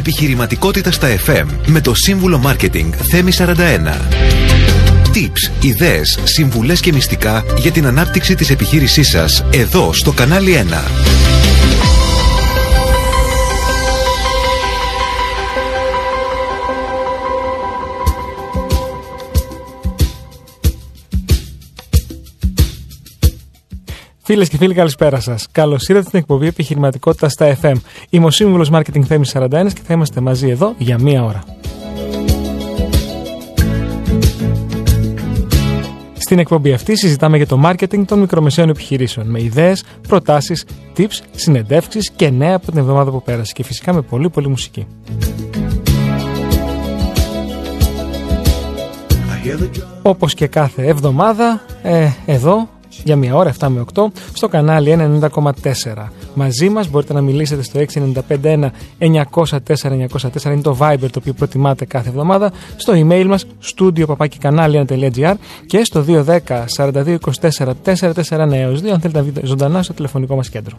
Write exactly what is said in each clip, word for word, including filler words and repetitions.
Επιχειρηματικότητα στα εφ εμ με το σύμβουλο Marketing Θέμη σαράντα ένα. Tips, ιδέες, συμβουλές και μυστικά για την ανάπτυξη της επιχείρησής σας εδώ στο Κανάλι ένα. Φίλες και φίλοι, καλησπέρα σας. Καλώς ήρθατε στην εκπομπή Επιχειρηματικότητα στα εφ εμ. Είμαι ο σύμβουλος Marketing Θέμης σαράντα ένα και θα είμαστε μαζί εδώ για μία ώρα. Στην εκπομπή αυτή συζητάμε για το marketing των μικρομεσαίων επιχειρήσεων με ιδέες, προτάσεις, tips, συνεντεύξεις και νέα από την εβδομάδα που πέρασε και φυσικά με πολύ πολύ μουσική. Όπως και κάθε εβδομάδα, ε, εδώ για μια ώρα, εφτά με οκτώ, στο κανάλι εκατόν ενενήντα κόμμα τέσσερα. Μαζί μας μπορείτε να μιλήσετε στο έξι εννιά πέντε ένα εννιά μηδέν τέσσερα εννιά μηδέν τέσσερα, είναι το Viber το οποίο προτιμάτε κάθε εβδομάδα, στο email μας studio παπάκι κανάλι ένα τελεία τζι άρ και στο δύο ένα μηδέν τέσσερα δύο δύο τέσσερα τέσσερα τέσσερα εννιά δύο αν θέλετε να βγείτε ζωντανά στο τηλεφωνικό μας κέντρο.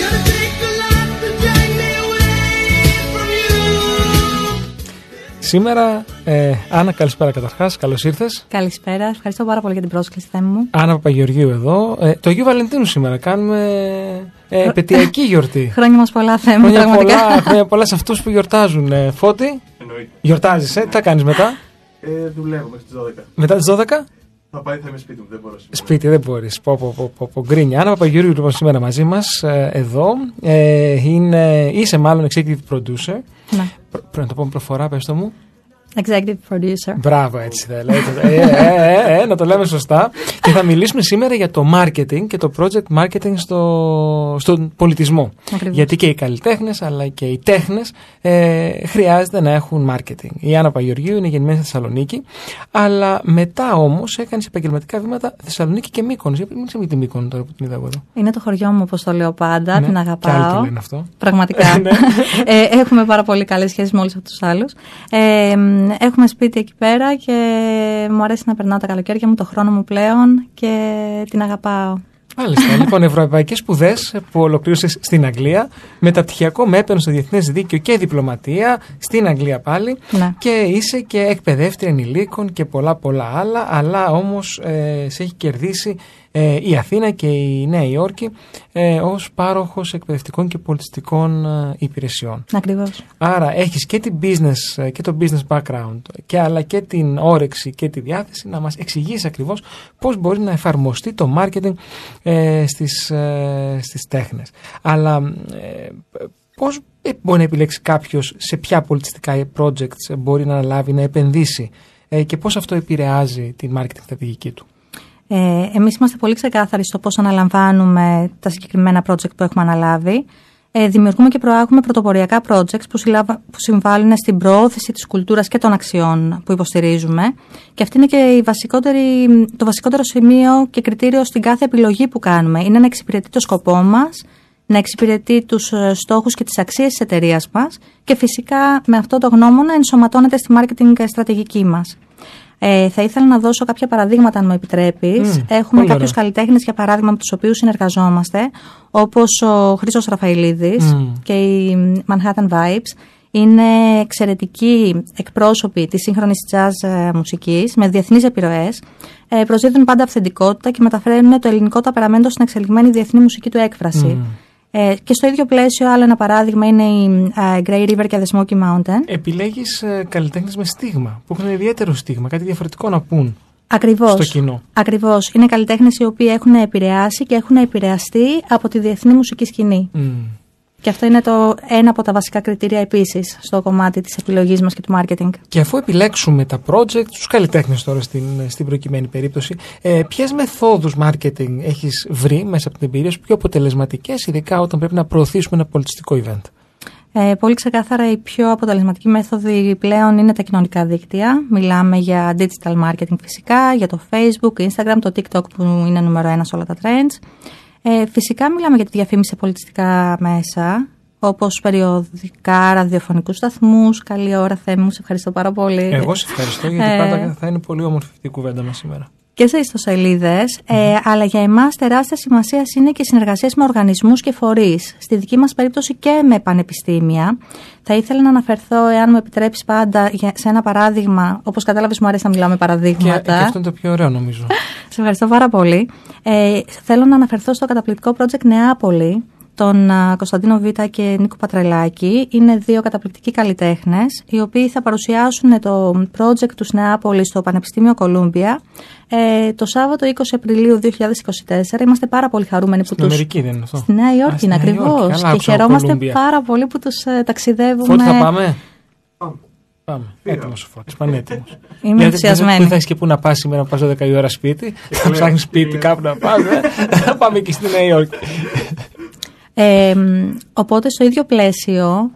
Gonna take the life to drag me away from you. Σήμερα, ε, Άννα, καλησπέρα καταρχάς, καλώς ήρθες. Καλησπέρα, ευχαριστώ πάρα πολύ για την πρόσκληση, Θέμη μου. Άννα Παπαγεωργίου εδώ. Ε, το Αγίου Βαλεντίνου σήμερα κάνουμε... Ε, επαιτειακή γιορτή. Χρόνια μας πολλά, Θέμη. Χρόνια πολλά, χρόνια πολλά σε αυτούς που γιορτάζουν. Ε, Φώτη, γιορτάζεις, ε, τι θα κάνεις μετά? Ε, δουλεύω μέχρι τις δώδεκα. Μετά τις δώδεκα? Θα πάει, θα είμαι σπίτι μου, δεν μπορώ. Σήμερα. Σπίτι, δεν μπορείς. Πω, πω, πω, πω, πω γκρίνια. Άννα Παπαγεωργίου, λοιπόν, σήμερα μαζί μας, ε, εδώ. Ε, είναι, είσαι μάλλον executive producer. Ναι. Πρέπει να το πούμε προφορά, πες το μου. Executive producer. Μπράβο, έτσι θα λέγεται. ε, ε, ε, ε, να το λέμε σωστά. Και θα μιλήσουμε σήμερα για το marketing και το project marketing στο, στον πολιτισμό. Ακριβώς. Γιατί και οι καλλιτέχνες αλλά και οι τέχνες ε, χρειάζεται να έχουν marketing. Η Άννα Παπαγεωργίου είναι γεννημένη στη Θεσσαλονίκη, αλλά μετά όμως έκανε επαγγελματικά βήματα Θεσσαλονίκη και Μύκονο. Για μην ξεμείνει τη Μύκονο τώρα που την είδα εγώ εδώ. Είναι το χωριό μου, όπως το λέω πάντα. Ναι, την αγαπάω. Κι άλλοι το λένε αυτό. Πραγματικά. ε, έχουμε πάρα πολύ καλές σχέσεις με όλους αυτούς τους άλλους. Ε, Έχουμε σπίτι εκεί πέρα και μου αρέσει να περνάω τα καλοκαίρια μου, το χρόνο μου πλέον, και την αγαπάω. Μάλιστα. Λοιπόν, ευρωπαϊκές σπουδές που ολοκλήρωσες στην Αγγλία, μεταπτυχιακό με έπαινο στο διεθνές δίκαιο και διπλωματία, στην Αγγλία πάλι, ναι. Και είσαι και εκπαιδεύτρια ενηλίκων και πολλά πολλά άλλα, αλλά όμως ε, σε έχει κερδίσει ε, η Αθήνα και η Νέα Υόρκη ε, ως πάροχος εκπαιδευτικών και πολιτιστικών ε, υπηρεσιών. Ακριβώς. Άρα έχεις και, την business, και το business background, και, αλλά και την όρεξη και τη διάθεση να μας εξηγήσεις ακριβώς πώς μπορεί να εφαρμοστεί το marketing ε, στις, ε, στις τέχνες. Αλλά ε, πώς μπορεί να επιλέξει κάποιος σε ποια πολιτιστικά projects μπορεί να αναλάβει, να επενδύσει ε, και πώς αυτό επηρεάζει την marketing στρατηγική του? Ε, εμείς είμαστε πολύ ξεκάθαροι στο πώς αναλαμβάνουμε τα συγκεκριμένα project που έχουμε αναλάβει. Ε, δημιουργούμε και προάγουμε πρωτοποριακά projects που, συλλάβα, που συμβάλλουν στην προώθηση της κουλτούρας και των αξιών που υποστηρίζουμε. Και αυτό είναι και η βασικότερη, το βασικότερο σημείο και κριτήριο στην κάθε επιλογή που κάνουμε. Είναι να εξυπηρετεί το σκοπό μας, να εξυπηρετεί τους στόχους και τις αξίες της εταιρείας μας και φυσικά με αυτό το γνώμονα ενσωματώνεται στη marketing στρατηγική μας. Ε, θα ήθελα να δώσω κάποια παραδείγματα, αν μου επιτρέπεις. Mm, Έχουμε κάποιους καλλιτέχνες, για παράδειγμα, με τους οποίους συνεργαζόμαστε, όπως ο Χρήστος Ραφαηλίδης mm. και η Manhattan Vibes. Είναι εξαιρετικοί εκπρόσωποι της σύγχρονης jazz μουσικής με διεθνείς επιρροές. Ε, προσδίδουν πάντα αυθεντικότητα και μεταφέρουν το ελληνικό ταπεραμέντο στην εξελιγμένη διεθνή μουσική του έκφραση. Mm. Ε, και στο ίδιο πλαίσιο, άλλο ένα παράδειγμα είναι η uh, Grey River και The Smoky Mountain. Επιλέγεις ε, καλλιτέχνες με στίγμα, που έχουν ιδιαίτερο στίγμα, κάτι διαφορετικό να πούν. Ακριβώς, στο κοινό. Ακριβώς. Είναι καλλιτέχνες οι οποίοι έχουν επηρεάσει και έχουν επηρεαστεί από τη διεθνή μουσική σκηνή. Mm. Και αυτό είναι το ένα από τα βασικά κριτήρια επίσης στο κομμάτι της επιλογής μας και του marketing. Και αφού επιλέξουμε τα project, τους καλλιτέχνες τώρα στην, στην προκειμένη περίπτωση, ε, ποιες μεθόδους marketing έχεις βρει μέσα από την εμπειρία σου πιο αποτελεσματικές, ειδικά όταν πρέπει να προωθήσουμε ένα πολιτιστικό event? Ε, πολύ ξεκάθαρα η πιο αποτελεσματική μέθοδη πλέον είναι τα κοινωνικά δίκτυα. Μιλάμε για digital marketing φυσικά, για το Facebook, Instagram, το TikTok που είναι νούμερο ένα σε όλα τα trends. Ε, φυσικά μιλάμε για τη διαφήμιση σε πολιτιστικά μέσα, όπως περιοδικά, ραδιοφωνικούς σταθμούς. Καλή ώρα, Θέμη μου, σε ευχαριστώ πάρα πολύ. Εγώ σε ευχαριστώ, γιατί πάντα θα είναι πολύ όμορφη αυτή η κουβέντα μας σήμερα. Και σε ιστοσελίδες, mm. ε, αλλά για εμάς τεράστια σημασία είναι και συνεργασίες με οργανισμούς και φορείς. Στη δική μας περίπτωση και με πανεπιστήμια. Θα ήθελα να αναφερθώ, εάν μου επιτρέψεις, πάντα σε ένα παράδειγμα. Όπως κατάλαβες, μου αρέσει να μιλάω με παραδείγματα. Και, και αυτό είναι το πιο ωραίο, νομίζω. Σε ευχαριστώ πάρα πολύ. Ε, θέλω να αναφερθώ στο καταπληκτικό project Νεάπολη, τον Κωνσταντίνο Βίτα και Νίκο Πατρελάκη. Είναι δύο καταπληκτικοί καλλιτέχνες, οι οποίοι θα παρουσιάσουν το project του Νεάπολη στο Πανεπιστήμιο Κολούμπια ε, το Σάββατο είκοσι Απριλίου δύο χιλιάδες είκοσι τέσσερα. Είμαστε πάρα πολύ χαρούμενοι στην που τους... Αμερική δεν είναι αυτό? Στη Νέα Υόρκη είναι ακριβώς. Και χαιρόμαστε Κολούμπια. Πάρα πολύ που τους ε, ταξιδεύουμε. Φώτη, θα πάμε? Πάμε. Έτοιμος ο Φώτης, πανέτοιμος. Είμαι ενθουσιασμένη. Δεν θα έχεις και πού να πας σήμερα, να πας δώδεκα η ώρα σπίτι. Θα ψάχνεις σπίτι κάπου να πας. Θα πάμε και στη Νέα Υόρκη. Ε, οπότε στο ίδιο πλαίσιο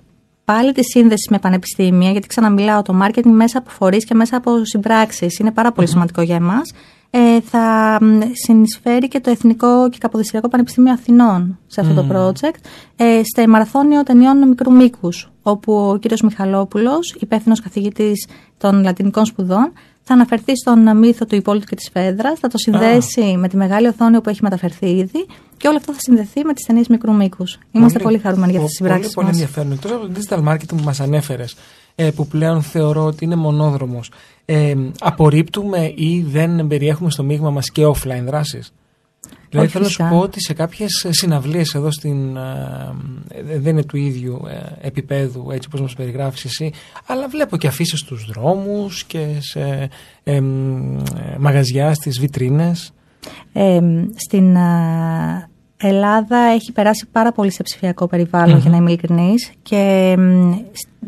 πάλι τη σύνδεση με πανεπιστήμια, γιατί ξαναμιλάω, το μάρκετινγκ μέσα από φορείς και μέσα από συμπράξεις είναι πάρα πολύ mm-hmm. σημαντικό για εμάς. ε, θα συνεισφέρει και το Εθνικό και Καποδιστριακό Πανεπιστήμιο Αθηνών σε αυτό mm. το project, ε, στα μαραθώνιο ταινιών μικρού μήκους, όπου ο κύριος Μιχαλόπουλος, υπεύθυνος καθηγητής των Λατινικών Σπουδών, θα αναφερθεί στον μύθο του Ιππόλυτου και της Φέδρας, θα το συνδέσει ah. με τη μεγάλη οθόνη που έχει μεταφερθεί ήδη, και όλο αυτό θα συνδεθεί με τις ταινίες μικρού μήκους. Είμαστε πολύ, πολύ χαρούμενοι για τις συμπράξεις. Πολύ, πολύ ενδιαφέρον. Εκτός από το digital marketing που μας ανέφερες, που πλέον θεωρώ ότι είναι μονόδρομος, ε, απορρίπτουμε ή δεν περιέχουμε στο μείγμα μας και offline δράσεις? Δηλαδή, θέλω να σου πω ότι σε κάποιες συναυλίες εδώ στην, α, δεν είναι του ίδιου ε, επίπεδου, έτσι όπως μας περιγράφεις εσύ, αλλά βλέπω και αφήσεις στους δρόμους και σε ε, ε, μαγαζιά, στις βιτρίνες. Ε, στην α, Ελλάδα έχει περάσει πάρα πολύ σε ψηφιακό περιβάλλον, mm-hmm. για να είμαι ειλικρινής, και ε,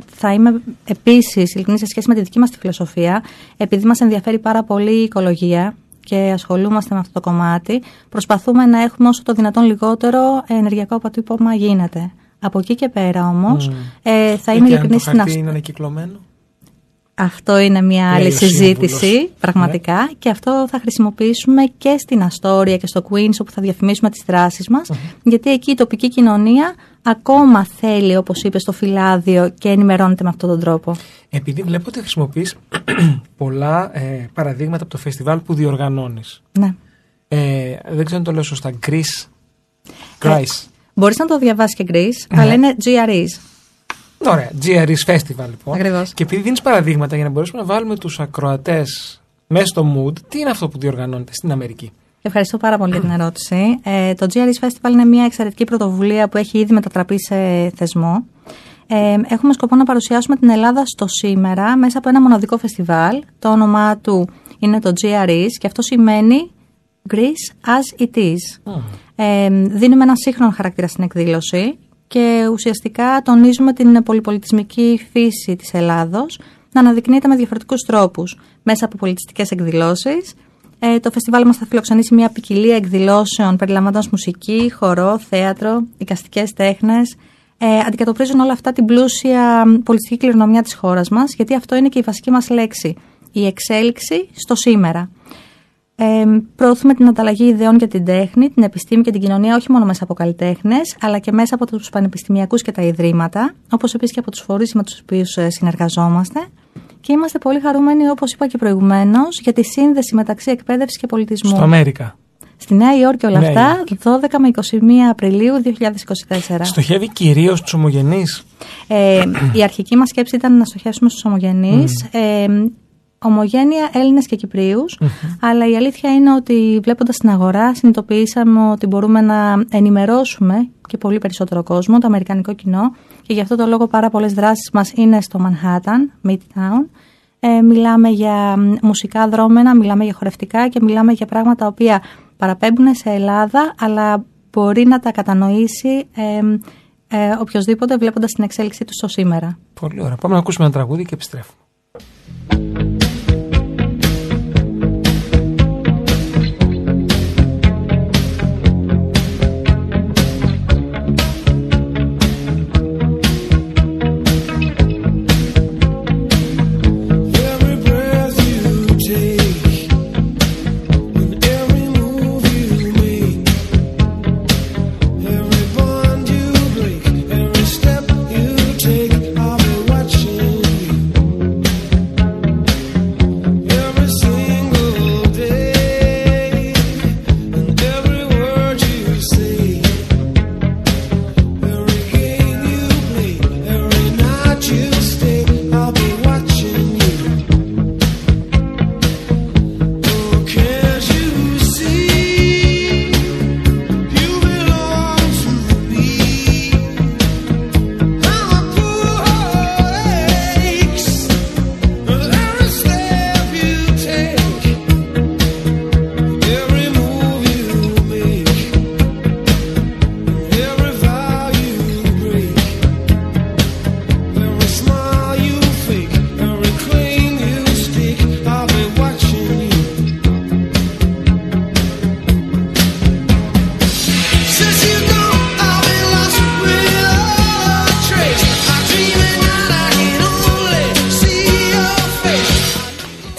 θα είμαι επίσης ειλικρινής σε σχέση με τη δική μας τη φιλοσοφία, επειδή μας ενδιαφέρει πάρα πολύ η οικολογία και ασχολούμαστε με αυτό το κομμάτι, προσπαθούμε να έχουμε όσο το δυνατόν λιγότερο ενεργειακό αποτύπωμα γίνεται. Από εκεί και πέρα όμως, mm. ε, θα είμαι ειλικρινής στην αυτή. Είναι ανακυκλωμένο. Αυτό είναι μια άλλη συζήτηση, πραγματικά, ναι. Και αυτό θα χρησιμοποιήσουμε και στην Αστόρια και στο Queens, όπου θα διαφημίσουμε τις δράσεις μας, mm-hmm. γιατί εκεί η τοπική κοινωνία ακόμα θέλει, όπως είπες, το φυλάδιο και ενημερώνεται με αυτόν τον τρόπο. Επειδή βλέπω ότι χρησιμοποιείς πολλά ε, παραδείγματα από το φεστιβάλ που διοργανώνεις. Ναι. Ε, δεν ξέρω αν το λέω σωστά, GRE's. Ε, μπορείς να το διαβάσεις και GRE's, αλλά είναι GRE's. Ωραία, GRE's Festival λοιπόν. Ακριβώς. Και επειδή δίνεις παραδείγματα για να μπορέσουμε να βάλουμε τους ακροατές μέσα στο mood, τι είναι αυτό που διοργανώνεται στην Αμερική? Ευχαριστώ πάρα πολύ για την ερώτηση. Ε, το GRE's Festival είναι μια εξαιρετική πρωτοβουλία που έχει ήδη μετατραπεί σε θεσμό. Ε, έχουμε σκοπό να παρουσιάσουμε την Ελλάδα στο σήμερα μέσα από ένα μοναδικό φεστιβάλ. Το όνομά του είναι το GRE's και αυτό σημαίνει Greece as it is. Mm. Ε, δίνουμε ένα σύγχρονο χαρακτήρα στην εκδήλωση και ουσιαστικά τονίζουμε την πολυπολιτισμική φύση της Ελλάδος να αναδεικνύεται με διαφορετικούς τρόπους μέσα από πολιτιστικές εκδηλώσεις. Ε, το φεστιβάλ μας θα φιλοξενήσει μια ποικιλία εκδηλώσεων περιλαμβάνοντας μουσική, χορό, θέατρο, εικαστικές τέχνες. Ε, αντικατοπτρίζουν όλα αυτά την πλούσια πολιτιστική κληρονομιά της χώρας μας, γιατί αυτό είναι και η βασική μας λέξη, η εξέλιξη στο σήμερα. Ε, προωθούμε την ανταλλαγή ιδεών για την τέχνη, την επιστήμη και την κοινωνία, όχι μόνο μέσα από καλλιτέχνες, αλλά και μέσα από τους πανεπιστημιακούς και τα ιδρύματα, όπως επίσης και από τους φορείς με τους οποίους συνεργαζόμαστε. Και είμαστε πολύ χαρούμενοι, όπως είπα και προηγουμένως, για τη σύνδεση μεταξύ εκπαίδευσης και πολιτισμού. Στο Αμέρικα. Στη Νέα Υόρκη όλα Νέα αυτά, δώδεκα με εικοσιμία Απριλίου δύο χιλιάδες είκοσι τέσσερα. Στοχεύει κυρίως στους ομογενείς. Ε, η αρχική μας σκέψη ήταν να στοχεύσουμε στους ομογενείς. Mm. Ε, Ομογένεια Έλληνες και Κυπρίους, mm-hmm. αλλά η αλήθεια είναι ότι βλέποντας την αγορά συνειδητοποιήσαμε ότι μπορούμε να ενημερώσουμε και πολύ περισσότερο κόσμο, το αμερικανικό κοινό, και γι' αυτό το λόγο πάρα πολλές δράσεις μας είναι στο Manhattan, Midtown. Ε, μιλάμε για μουσικά δρόμενα, μιλάμε για χορευτικά και μιλάμε για πράγματα οποία παραπέμπουν σε Ελλάδα, αλλά μπορεί να τα κατανοήσει ε, ε, οποιοσδήποτε βλέποντας την εξέλιξή του στο σήμερα. Πολύ ωραία. Πάμε να ακούσουμε ένα τραγούδι και επιστρέφουμε.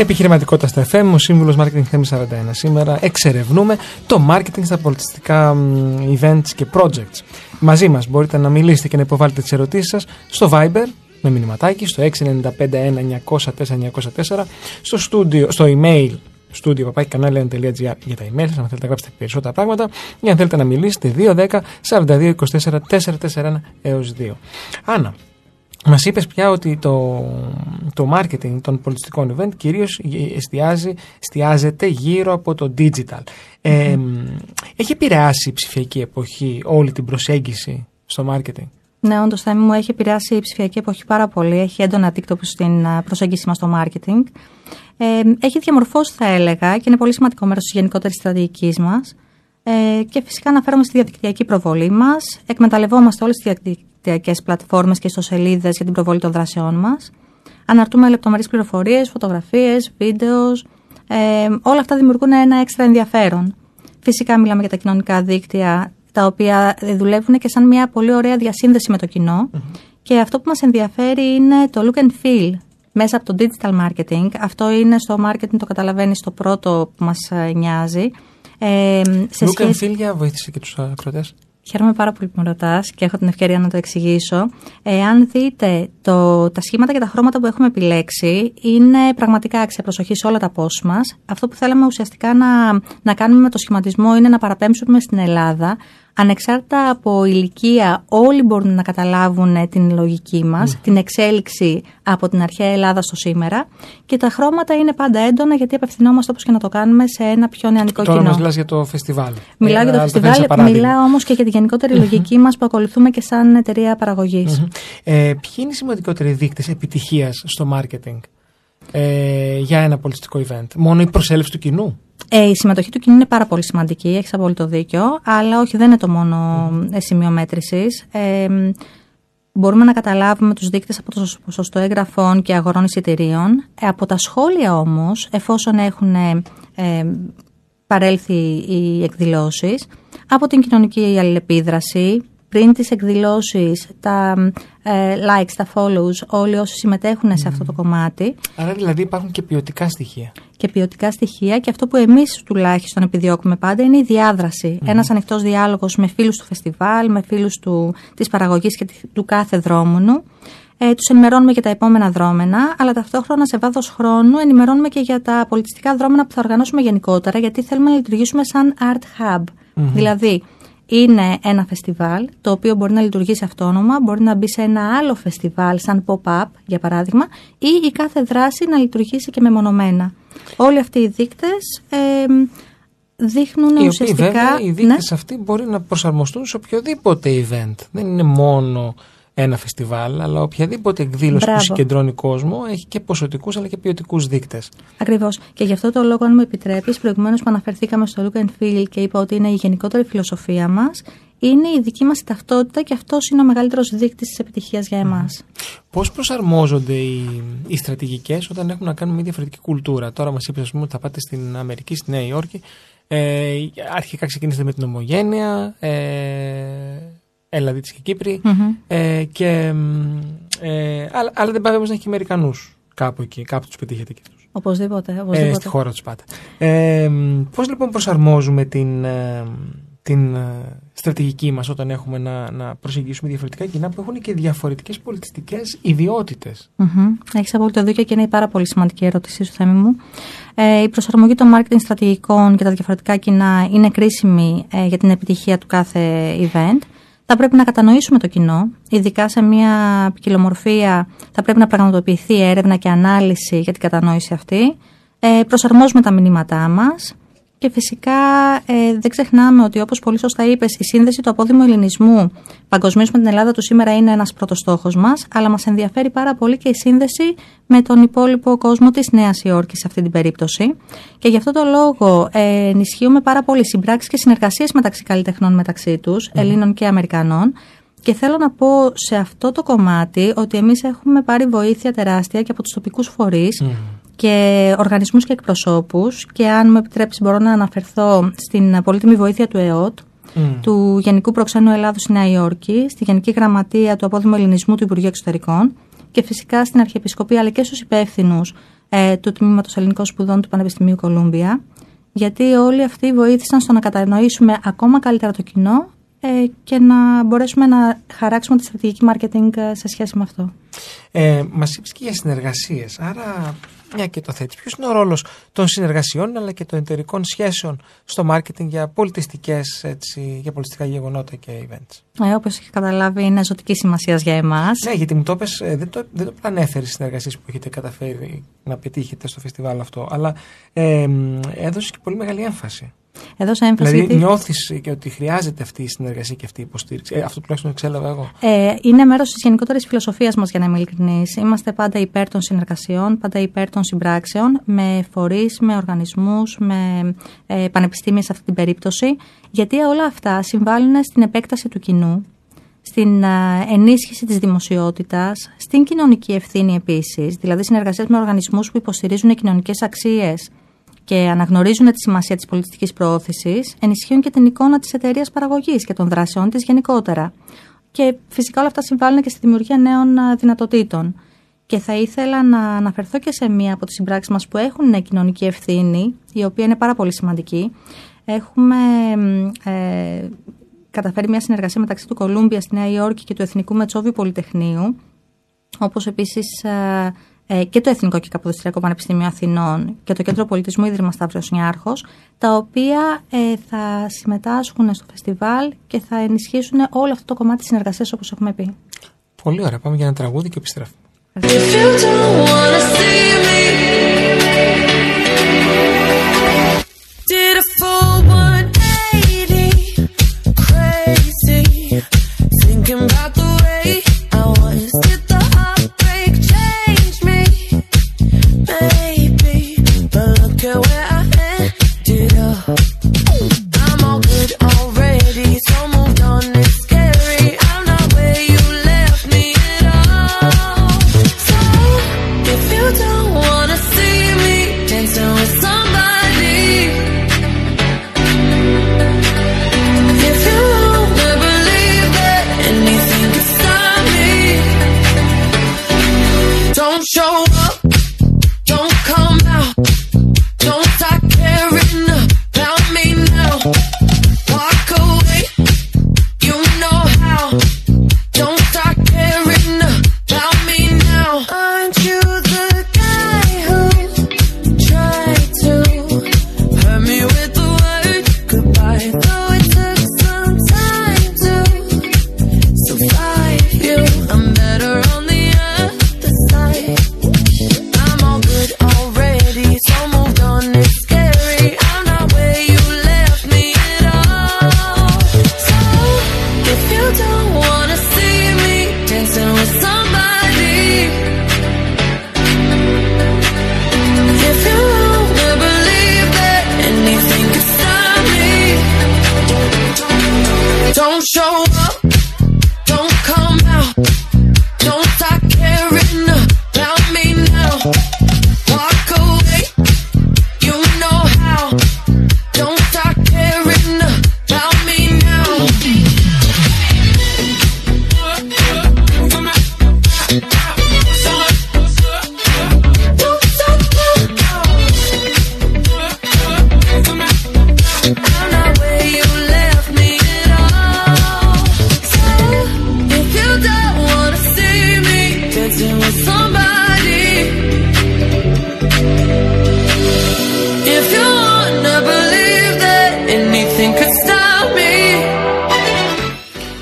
Επιχειρηματικότητα στα εφ εμ, ο σύμβουλος Μάρκετινγκ Θέμης σαράντα ένα. Σήμερα εξερευνούμε το μάρκετινγκ στα πολιτιστικά events και projects. Μαζί μας μπορείτε να μιλήσετε και να υποβάλλετε τις ερωτήσεις σας στο Viber με μηνυματάκι, στο έξι εννιά πέντε ένα εννιά μηδέν τέσσερα εννιά μηδέν τέσσερα, στο, studio, στο email studio παπάκι κανάλι ένα τελεία τζι άρ για τα email σας, αν θέλετε να γράψετε περισσότερα πράγματα, ή αν θέλετε να μιλήσετε δύο ένα μηδέν σαράντα δύο είκοσι τέσσερα τετρακόσια σαράντα ένα έως δύο. Άννα, μας είπες πια ότι το, το marketing των πολιτιστικών event κυρίως εστιάζει, εστιάζεται γύρω από το digital. Mm-hmm. Ε, έχει επηρεάσει η ψηφιακή εποχή όλη την προσέγγιση στο marketing? Ναι, όντως, Θέμη μου, έχει επηρεάσει η ψηφιακή εποχή πάρα πολύ. Έχει έντονα αντίκτυπο στην προσέγγιση μας στο marketing. Ε, έχει διαμορφώσει, θα έλεγα, και είναι πολύ σημαντικό μέρος της γενικότερης στρατηγικής μας. Ε, και φυσικά αναφέρομαι στη διαδικτυακή προβολή μας. Εκμεταλλευόμαστε όλες τις διαδικτυακές πλατφόρμες και ιστοσελίδες για την προβολή των δράσεών μας. Αναρτούμε λεπτομερείς πληροφορίες, φωτογραφίες, βίντεο. Ε, όλα αυτά δημιουργούν ένα έξτρα ενδιαφέρον. Φυσικά, μιλάμε για τα κοινωνικά δίκτυα, τα οποία δουλεύουν και σαν μια πολύ ωραία διασύνδεση με το κοινό. Mm-hmm. Και αυτό που μας ενδιαφέρει είναι το look and feel μέσα από το digital marketing. Αυτό είναι στο marketing, το καταλαβαίνεις, το πρώτο που μας νοιάζει. Ε, σε look σχέση... and feel, για βοήθησε και τους ακροτές. Χαίρομαι πάρα πολύ που με ρωτάς και έχω την ευκαιρία να το εξηγήσω. Ε, αν δείτε το, τα σχήματα και τα χρώματα που έχουμε επιλέξει, είναι πραγματικά άξια προσοχή σε όλα τα post μας. Αυτό που θέλαμε ουσιαστικά να, να κάνουμε με το σχηματισμό είναι να παραπέμψουμε στην Ελλάδα. Ανεξάρτητα από ηλικία, όλοι μπορούν να καταλάβουν την λογική μας, mm. την εξέλιξη από την αρχαία Ελλάδα στο σήμερα. Και τα χρώματα είναι πάντα έντονα, γιατί απευθυνόμαστε, όπως και να το κάνουμε, σε ένα πιο νεανικό κοινό. Τώρα μας μιλάς για το φεστιβάλ. Μιλάω για το φεστιβάλ, μιλάω όμως και για τη γενικότερη mm-hmm. λογική μας που ακολουθούμε και σαν εταιρεία παραγωγής. Mm-hmm. Ε, ποιοι είναι οι σημαντικότεροι δείκτες επιτυχίας στο μάρκετινγκ ε, για ένα πολιτιστικό event? Μόνο η προσέλευση του κοινού? Ε, η συμμετοχή του κοινού είναι πάρα πολύ σημαντική, έχεις απόλυτο δίκιο, αλλά όχι, δεν είναι το μόνο σημείο μέτρησης. Ε, μπορούμε να καταλάβουμε τους δείκτες από το ποσοστό εγγραφών και αγορών εισιτηρίων. Ε, από τα σχόλια όμως, εφόσον έχουν ε, παρέλθει οι εκδηλώσεις, από την κοινωνική αλληλεπίδραση, πριν τις εκδηλώσεις, τα ε, likes, τα follows, όλοι όσοι συμμετέχουν σε αυτό το κομμάτι. Άρα δηλαδή υπάρχουν και ποιοτικά στοιχεία. Και ποιοτικά στοιχεία, και αυτό που εμείς τουλάχιστον επιδιώκουμε πάντα είναι η διάδραση. Mm. Ένας ανοιχτός διάλογος με φίλους του φεστιβάλ, με φίλους του, της παραγωγής και του κάθε δρόμενου. Ε, τους ενημερώνουμε για τα επόμενα δρόμενα, αλλά ταυτόχρονα σε βάθος χρόνου ενημερώνουμε και για τα πολιτιστικά δρόμενα που θα οργανώσουμε γενικότερα, γιατί θέλουμε να λειτουργήσουμε σαν art hub. Mm. Δηλαδή, είναι ένα φεστιβάλ το οποίο μπορεί να λειτουργήσει αυτόνομα, μπορεί να μπει σε ένα άλλο φεστιβάλ σαν pop-up για παράδειγμα, ή η κάθε δράση να λειτουργήσει και μεμονωμένα. Όλοι αυτοί οι δείκτες ε, δείχνουν οι ουσιαστικά... Οποίοι, βέβαια, οι δείκτες ναι. αυτοί μπορεί να προσαρμοστούν σε οποιοδήποτε event. Δεν είναι μόνο ένα φεστιβάλ, αλλά οποιαδήποτε εκδήλωση Μπράβο. Που συγκεντρώνει κόσμο έχει και ποσοτικούς αλλά και ποιοτικούς δείκτες. Ακριβώς. Και γι' αυτό το λόγο, αν μου επιτρέπεις, προηγουμένως που αναφερθήκαμε στο look and feel και είπα ότι είναι η γενικότερη φιλοσοφία μας, είναι η δική μας ταυτότητα, και αυτός είναι ο μεγαλύτερος δείκτης της επιτυχίας για εμάς. Πώς προσαρμόζονται οι, οι στρατηγικές όταν έχουν να κάνουν μια διαφορετική κουλτούρα? Τώρα μας είπες, ας πούμε, ότι θα πάτε στην Αμερική, στη Νέα Υόρκη. Ε, αρχικά ξεκίνησατε με την ομογένεια. Ε, Ελλαδίτες και Κύπροι, mm-hmm. ε, και, ε, αλλά, αλλά δεν πάει όμως να έχει και Αμερικανούς κάπου εκεί, κάπου τους πετύχετε και τους. Οπωσδήποτε. οπωσδήποτε. Ε, στη χώρα τους πάτε. Ε, πώς λοιπόν προσαρμόζουμε την, την στρατηγική μας όταν έχουμε να, να προσεγγίσουμε διαφορετικά κοινά που έχουν και διαφορετικές πολιτιστικές ιδιότητες? Mm-hmm. Έχεις απόλυτο δίκιο και είναι η πάρα πολύ σημαντική ερώτησή σου, Θέμη μου. Ε, η προσαρμογή των marketing στρατηγικών και τα διαφορετικά κοινά είναι κρίσιμη ε, για την επιτυχία του κάθε event. Θα πρέπει να κατανοήσουμε το κοινό, ειδικά σε μια ποικιλομορφία θα πρέπει να πραγματοποιηθεί έρευνα και ανάλυση για την κατανόηση αυτή. Ε, προσαρμόζουμε τα μηνύματά μας και φυσικά ε, δεν ξεχνάμε ότι, όπως πολύ σωστά είπες, η σύνδεση του απόδημου ελληνισμού παγκοσμίως με την Ελλάδα του σήμερα είναι ένας πρώτος στόχος μας, αλλά μας ενδιαφέρει πάρα πολύ και η σύνδεση με τον υπόλοιπο κόσμο της Νέας Υόρκης σε αυτή την περίπτωση. Και γι' αυτό το λόγο ε, ενισχύουμε πάρα πολύ συμπράξεις και συνεργασίες μεταξύ καλλιτεχνών μεταξύ τους, mm. Ελλήνων και Αμερικανών. Και θέλω να πω σε αυτό το κομμάτι ότι εμείς έχουμε πάρει βοήθεια τεράστια και από τους τοπικούς φορείς. Mm. Και οργανισμούς και εκπροσώπους, και αν μου επιτρέψεις μπορώ να αναφερθώ στην πολύτιμη βοήθεια του ΕΟΤ, mm. του Γενικού Προξενού Ελλάδου στη Νέα Υόρκη, στη Γενική Γραμματεία του Απόδημου Ελληνισμού του Υπουργείου Εξωτερικών και φυσικά στην Αρχιεπισκοπία, αλλά και στους υπεύθυνους ε, του Τμήματος Ελληνικών Σπουδών του Πανεπιστημίου Κολούμπια, γιατί όλοι αυτοί βοήθησαν στο να κατανοήσουμε ακόμα καλύτερα το κοινό ε, και να μπορέσουμε να χαράξουμε τη στρατηγική μάρκετινγκ σε σχέση με αυτό. Ε, μας είπες και για συνεργασίες, άρα μια και το θέτεις. Ποιος είναι ο ρόλος των συνεργασιών αλλά και των εταιρικών σχέσεων στο μάρκετινγκ για, πολιτιστικές, έτσι, για πολιτιστικά γεγονότα και events? Ε, όπως έχει καταλάβει, είναι ζωτική σημασία για εμάς. Ναι, γιατί μου το πες, δεν το, δεν το ανέφερε στις συνεργασίες που έχετε καταφέρει να πετύχετε στο φεστιβάλ αυτό, αλλά ε, έδωσε και πολύ μεγάλη έμφαση. Έδωσα έμφαση. Δηλαδή, γιατί... νιώθεις και ότι χρειάζεται αυτή η συνεργασία και αυτή η υποστήριξη. Ε, αυτό τουλάχιστον εξέλαβα εγώ. Ε, είναι μέρος της γενικότερης φιλοσοφίας μας, για να είμαι ειλικρινής. Είμαστε πάντα υπέρ των συνεργασιών, πάντα υπέρ των συμπράξεων με φορείς, με οργανισμούς, με ε, πανεπιστήμια σε αυτή την περίπτωση. Γιατί όλα αυτά συμβάλλουν στην επέκταση του κοινού, στην ε, ενίσχυση της δημοσιότητας, στην κοινωνική ευθύνη επίσης. Δηλαδή, συνεργασίες με οργανισμούς που υποστηρίζουν κοινωνικές αξίες και αναγνωρίζουν τη σημασία της πολιτιστικής προώθησης, ενισχύουν και την εικόνα της εταιρείας παραγωγής και των δράσεών της γενικότερα. Και φυσικά όλα αυτά συμβάλλουν και στη δημιουργία νέων δυνατοτήτων. Και θα ήθελα να αναφερθώ και σε μία από τις συμπράξεις μας που έχουν κοινωνική ευθύνη, η οποία είναι πάρα πολύ σημαντική. Έχουμε ε, καταφέρει μία συνεργασία μεταξύ του Κολούμπια στη Νέα Υόρκη και του Εθνικού Μετσόβιου Πολυτεχνείου, όπως επίσης ε, και το Εθνικό και Καποδιστριακό Πανεπιστήμιο Αθηνών και το Κέντρο Πολιτισμού Ίδρυμα Σταύρος Νιάρχος, τα οποία ε, θα συμμετάσχουν στο φεστιβάλ και θα ενισχύσουν όλο αυτό το κομμάτι της συνεργασίας, όπως έχουμε πει. Πολύ ωραία. Πάμε για ένα τραγούδι και επιστρέφουμε.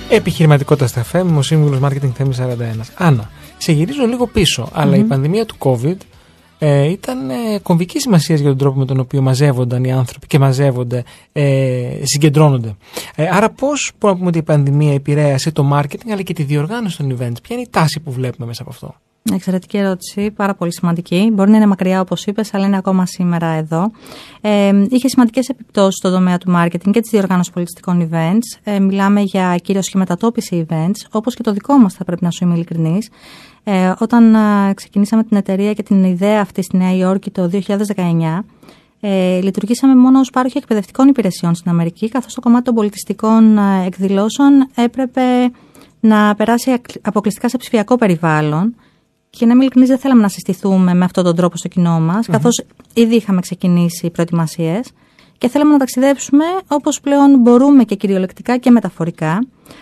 Επιχειρηματικότητα στα εφ εμ, ο σύμβουλος Μάρκετινγκ Θέμης σαράντα ένα. Άννα, σε γυρίζω λίγο πίσω, αλλά mm-hmm. η πανδημία του COVID ε, ήταν ε, κομβική σημασία για τον τρόπο με τον οποίο μαζεύονταν οι άνθρωποι και μαζεύονται, ε, συγκεντρώνονται. Ε, άρα, πώς μπορούμε να πούμε ότι η πανδημία επηρέασε το marketing αλλά και τη διοργάνωση των events? Ποια είναι η τάση που βλέπουμε μέσα από αυτό? Εξαιρετική ερώτηση, πάρα πολύ σημαντική. Μπορεί να είναι μακριά όπως είπες, αλλά είναι ακόμα σήμερα εδώ. Ε, είχε σημαντικές επιπτώσεις στον τομέα του marketing και της διοργάνωσης πολιτιστικών events. Ε, μιλάμε για κυρίως και μετατόπιση events, όπως και το δικό μας, θα πρέπει να σου είμαι ειλικρινής. Ε, όταν α, ξεκινήσαμε την εταιρεία και την ιδέα αυτή στη Νέα Υόρκη το δύο χιλιάδες δεκαεννιά, Ε, λειτουργήσαμε μόνο ως πάροχοι εκπαιδευτικών υπηρεσιών στην Αμερική, καθώς το κομμάτι των πολιτιστικών α, εκδηλώσεων έπρεπε να περάσει αποκλειστικά σε ψηφιακό περιβάλλον. για να μην ειλικρινείς, δεν θέλαμε να συστηθούμε με αυτόν τον τρόπο στο κοινό μας, mm-hmm. καθώς ήδη είχαμε ξεκινήσει προετοιμασίες και θέλαμε να ταξιδέψουμε όπως πλέον μπορούμε και κυριολεκτικά και μεταφορικά.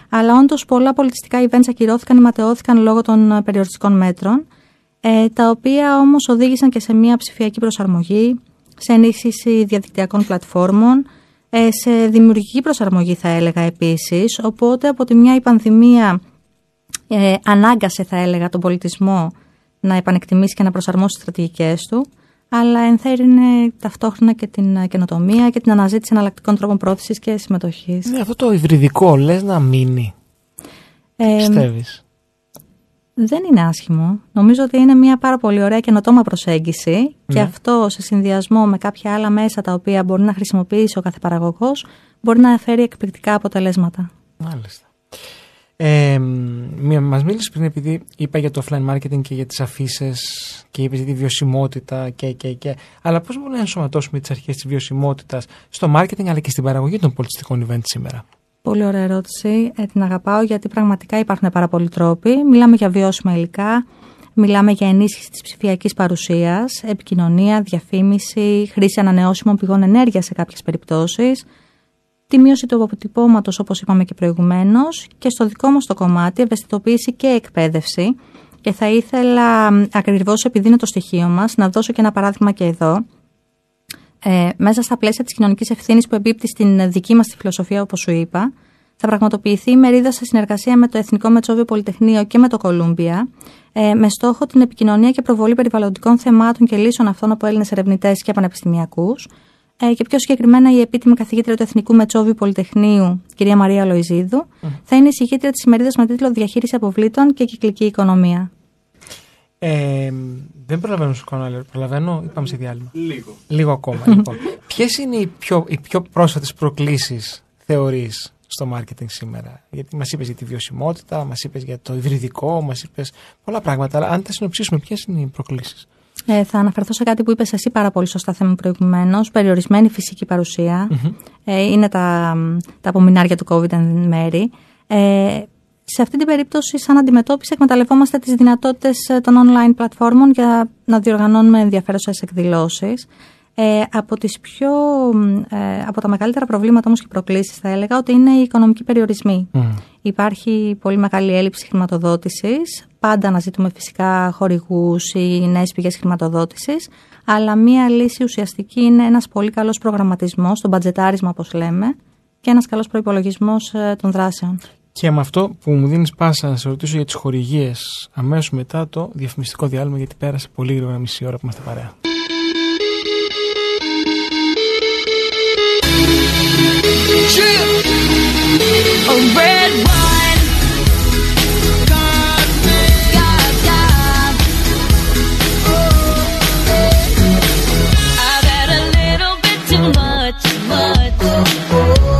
Αλλά όντως πολλά πολιτιστικά events ακυρώθηκαν ή ματαιώθηκαν λόγω των περιοριστικών μέτρων, ε, τα οποία όμως οδήγησαν και σε μια ψηφιακή προσαρμογή, σε ενίσχυση διαδικτυακών πλατφόρμων, ε, σε δημιουργική προσαρμογή θα έλεγα επίσης. Οπότε από τη μια η πανδημία ε, ανάγκασε θα έλεγα τον πολιτισμό να επανεκτιμήσει και να προσαρμόσει τις στρατηγικές του, αλλά ενθέρρυνε ταυτόχρονα και την καινοτομία και την αναζήτηση εναλλακτικών τρόπων πρόθεσης και συμμετοχής. Ναι, αυτό το υβριδικό, λες, να μείνει. Ε, πιστεύεις? Δεν είναι άσχημο. Νομίζω ότι είναι μια πάρα πολύ ωραία καινοτόμα προσέγγιση, ναι. Και αυτό σε συνδυασμό με κάποια άλλα μέσα τα οποία μπορεί να χρησιμοποιήσει ο κάθε παραγωγός μπορεί να φέρει εκπληκτικά αποτελέσματα. Μάλιστα. Ε, μας μίλησε πριν, επειδή είπα για το offline marketing και για τις αφίσες και είπες για τη βιωσιμότητα και, και, και. Αλλά πώς μπορούμε να ενσωματώσουμε τις αρχές της βιωσιμότητας στο marketing αλλά και στην παραγωγή των πολιτιστικών event σήμερα? Πολύ ωραία ερώτηση, ε, την αγαπάω, γιατί πραγματικά υπάρχουν πάρα πολλοί τρόποι. Μιλάμε για βιώσιμα υλικά, μιλάμε για ενίσχυση της ψηφιακής παρουσίας, επικοινωνία, διαφήμιση, χρήση ανανεώσιμων πηγών ενέργειας σε κάποιες περιπτώσεις, τη μείωση του αποτυπώματος, όπως είπαμε και προηγουμένως, και στο δικό μας το κομμάτι ευαισθητοποίηση και εκπαίδευση. Και θα ήθελα, ακριβώς επειδή είναι το στοιχείο μας, να δώσω και ένα παράδειγμα και εδώ. Ε, μέσα στα πλαίσια της κοινωνικής ευθύνης που εμπίπτει στην δική μας τη φιλοσοφία, όπως σου είπα, θα πραγματοποιηθεί η μερίδα σε συνεργασία με το Εθνικό Μετσόβιο Πολυτεχνείο και με το Κολούμπια, ε, με στόχο την επικοινωνία και προβολή περιβαλλοντικών θεμάτων και λύσεων αυτών από Έλληνες ερευνητές και πανεπιστημιακούς. Και πιο συγκεκριμένα η επίτιμη καθηγήτρια του Εθνικού Μετσόβιου Πολυτεχνείου, κυρία Μαρία Λοϊζίδου, mm. θα είναι η συγγήτρια της ημερίδας με τίτλο «Διαχείριση αποβλήτων και κυκλική οικονομία». Ε, δεν προλαβαίνω στο κανάλι, προλαβαίνω ή πάμε σε διάλειμμα? Λίγο. Λίγο ακόμα. Λοιπόν. Ποιες είναι οι πιο, οι πιο πρόσφατες προκλήσεις θεωρείς στο μάρκετινγκ σήμερα? Γιατί μας είπες για τη βιωσιμότητα, μας είπες για το υβριδικό, μας είπες πολλά πράγματα. Αλλά αν τα συνοψίσουμε, ποιες είναι οι προκλήσεις? Ε, θα αναφερθώ σε κάτι που είπες εσύ πάρα πολύ σωστά, Θέμη, προηγουμένως. Περιορισμένη φυσική παρουσία. Mm-hmm. Ε, είναι τα, τα απομεινάρια του COVID εν μέρη. Ε, σε αυτή την περίπτωση, σαν αντιμετώπιση, εκμεταλλευόμαστε τις δυνατότητες των online πλατφόρμων για να διοργανώνουμε ενδιαφέρουσες εκδηλώσεις. Ε, από, τις πιο, ε, από τα μεγαλύτερα προβλήματα όμως και προκλήσεις θα έλεγα ότι είναι οι οικονομικοί περιορισμοί. Mm. Υπάρχει πολύ μεγάλη έλλειψη χρηματοδότησης, πάντα αναζητούμε φυσικά χορηγούς ή νέες πηγές χρηματοδότησης, αλλά μία λύση ουσιαστική είναι ένας πολύ καλός προγραμματισμός, το μπατζετάρισμα όπως λέμε, και ένας καλός προϋπολογισμός των δράσεων. Και με αυτό που μου δίνεις πάσα να σε ρωτήσω για τις χορηγίες αμέσως μετά το διαφημιστικό διάλειμμα, γιατί πέρασε πολύ γρήγορα μισή ώρα που είμαστε παρέα. A red wine, God, God, God. I've had a little bit too much, much.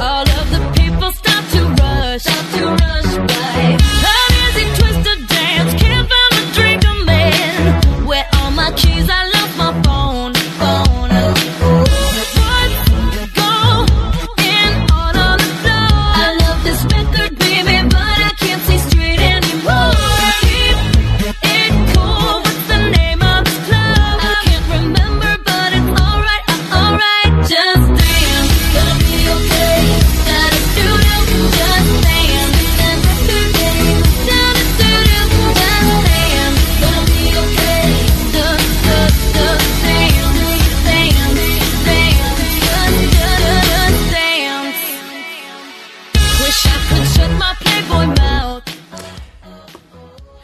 All of the people stop to rush, stop to rush by. How does he twist a dance? Can't find a drink, a man. Where are my keys? I left my phone, phone.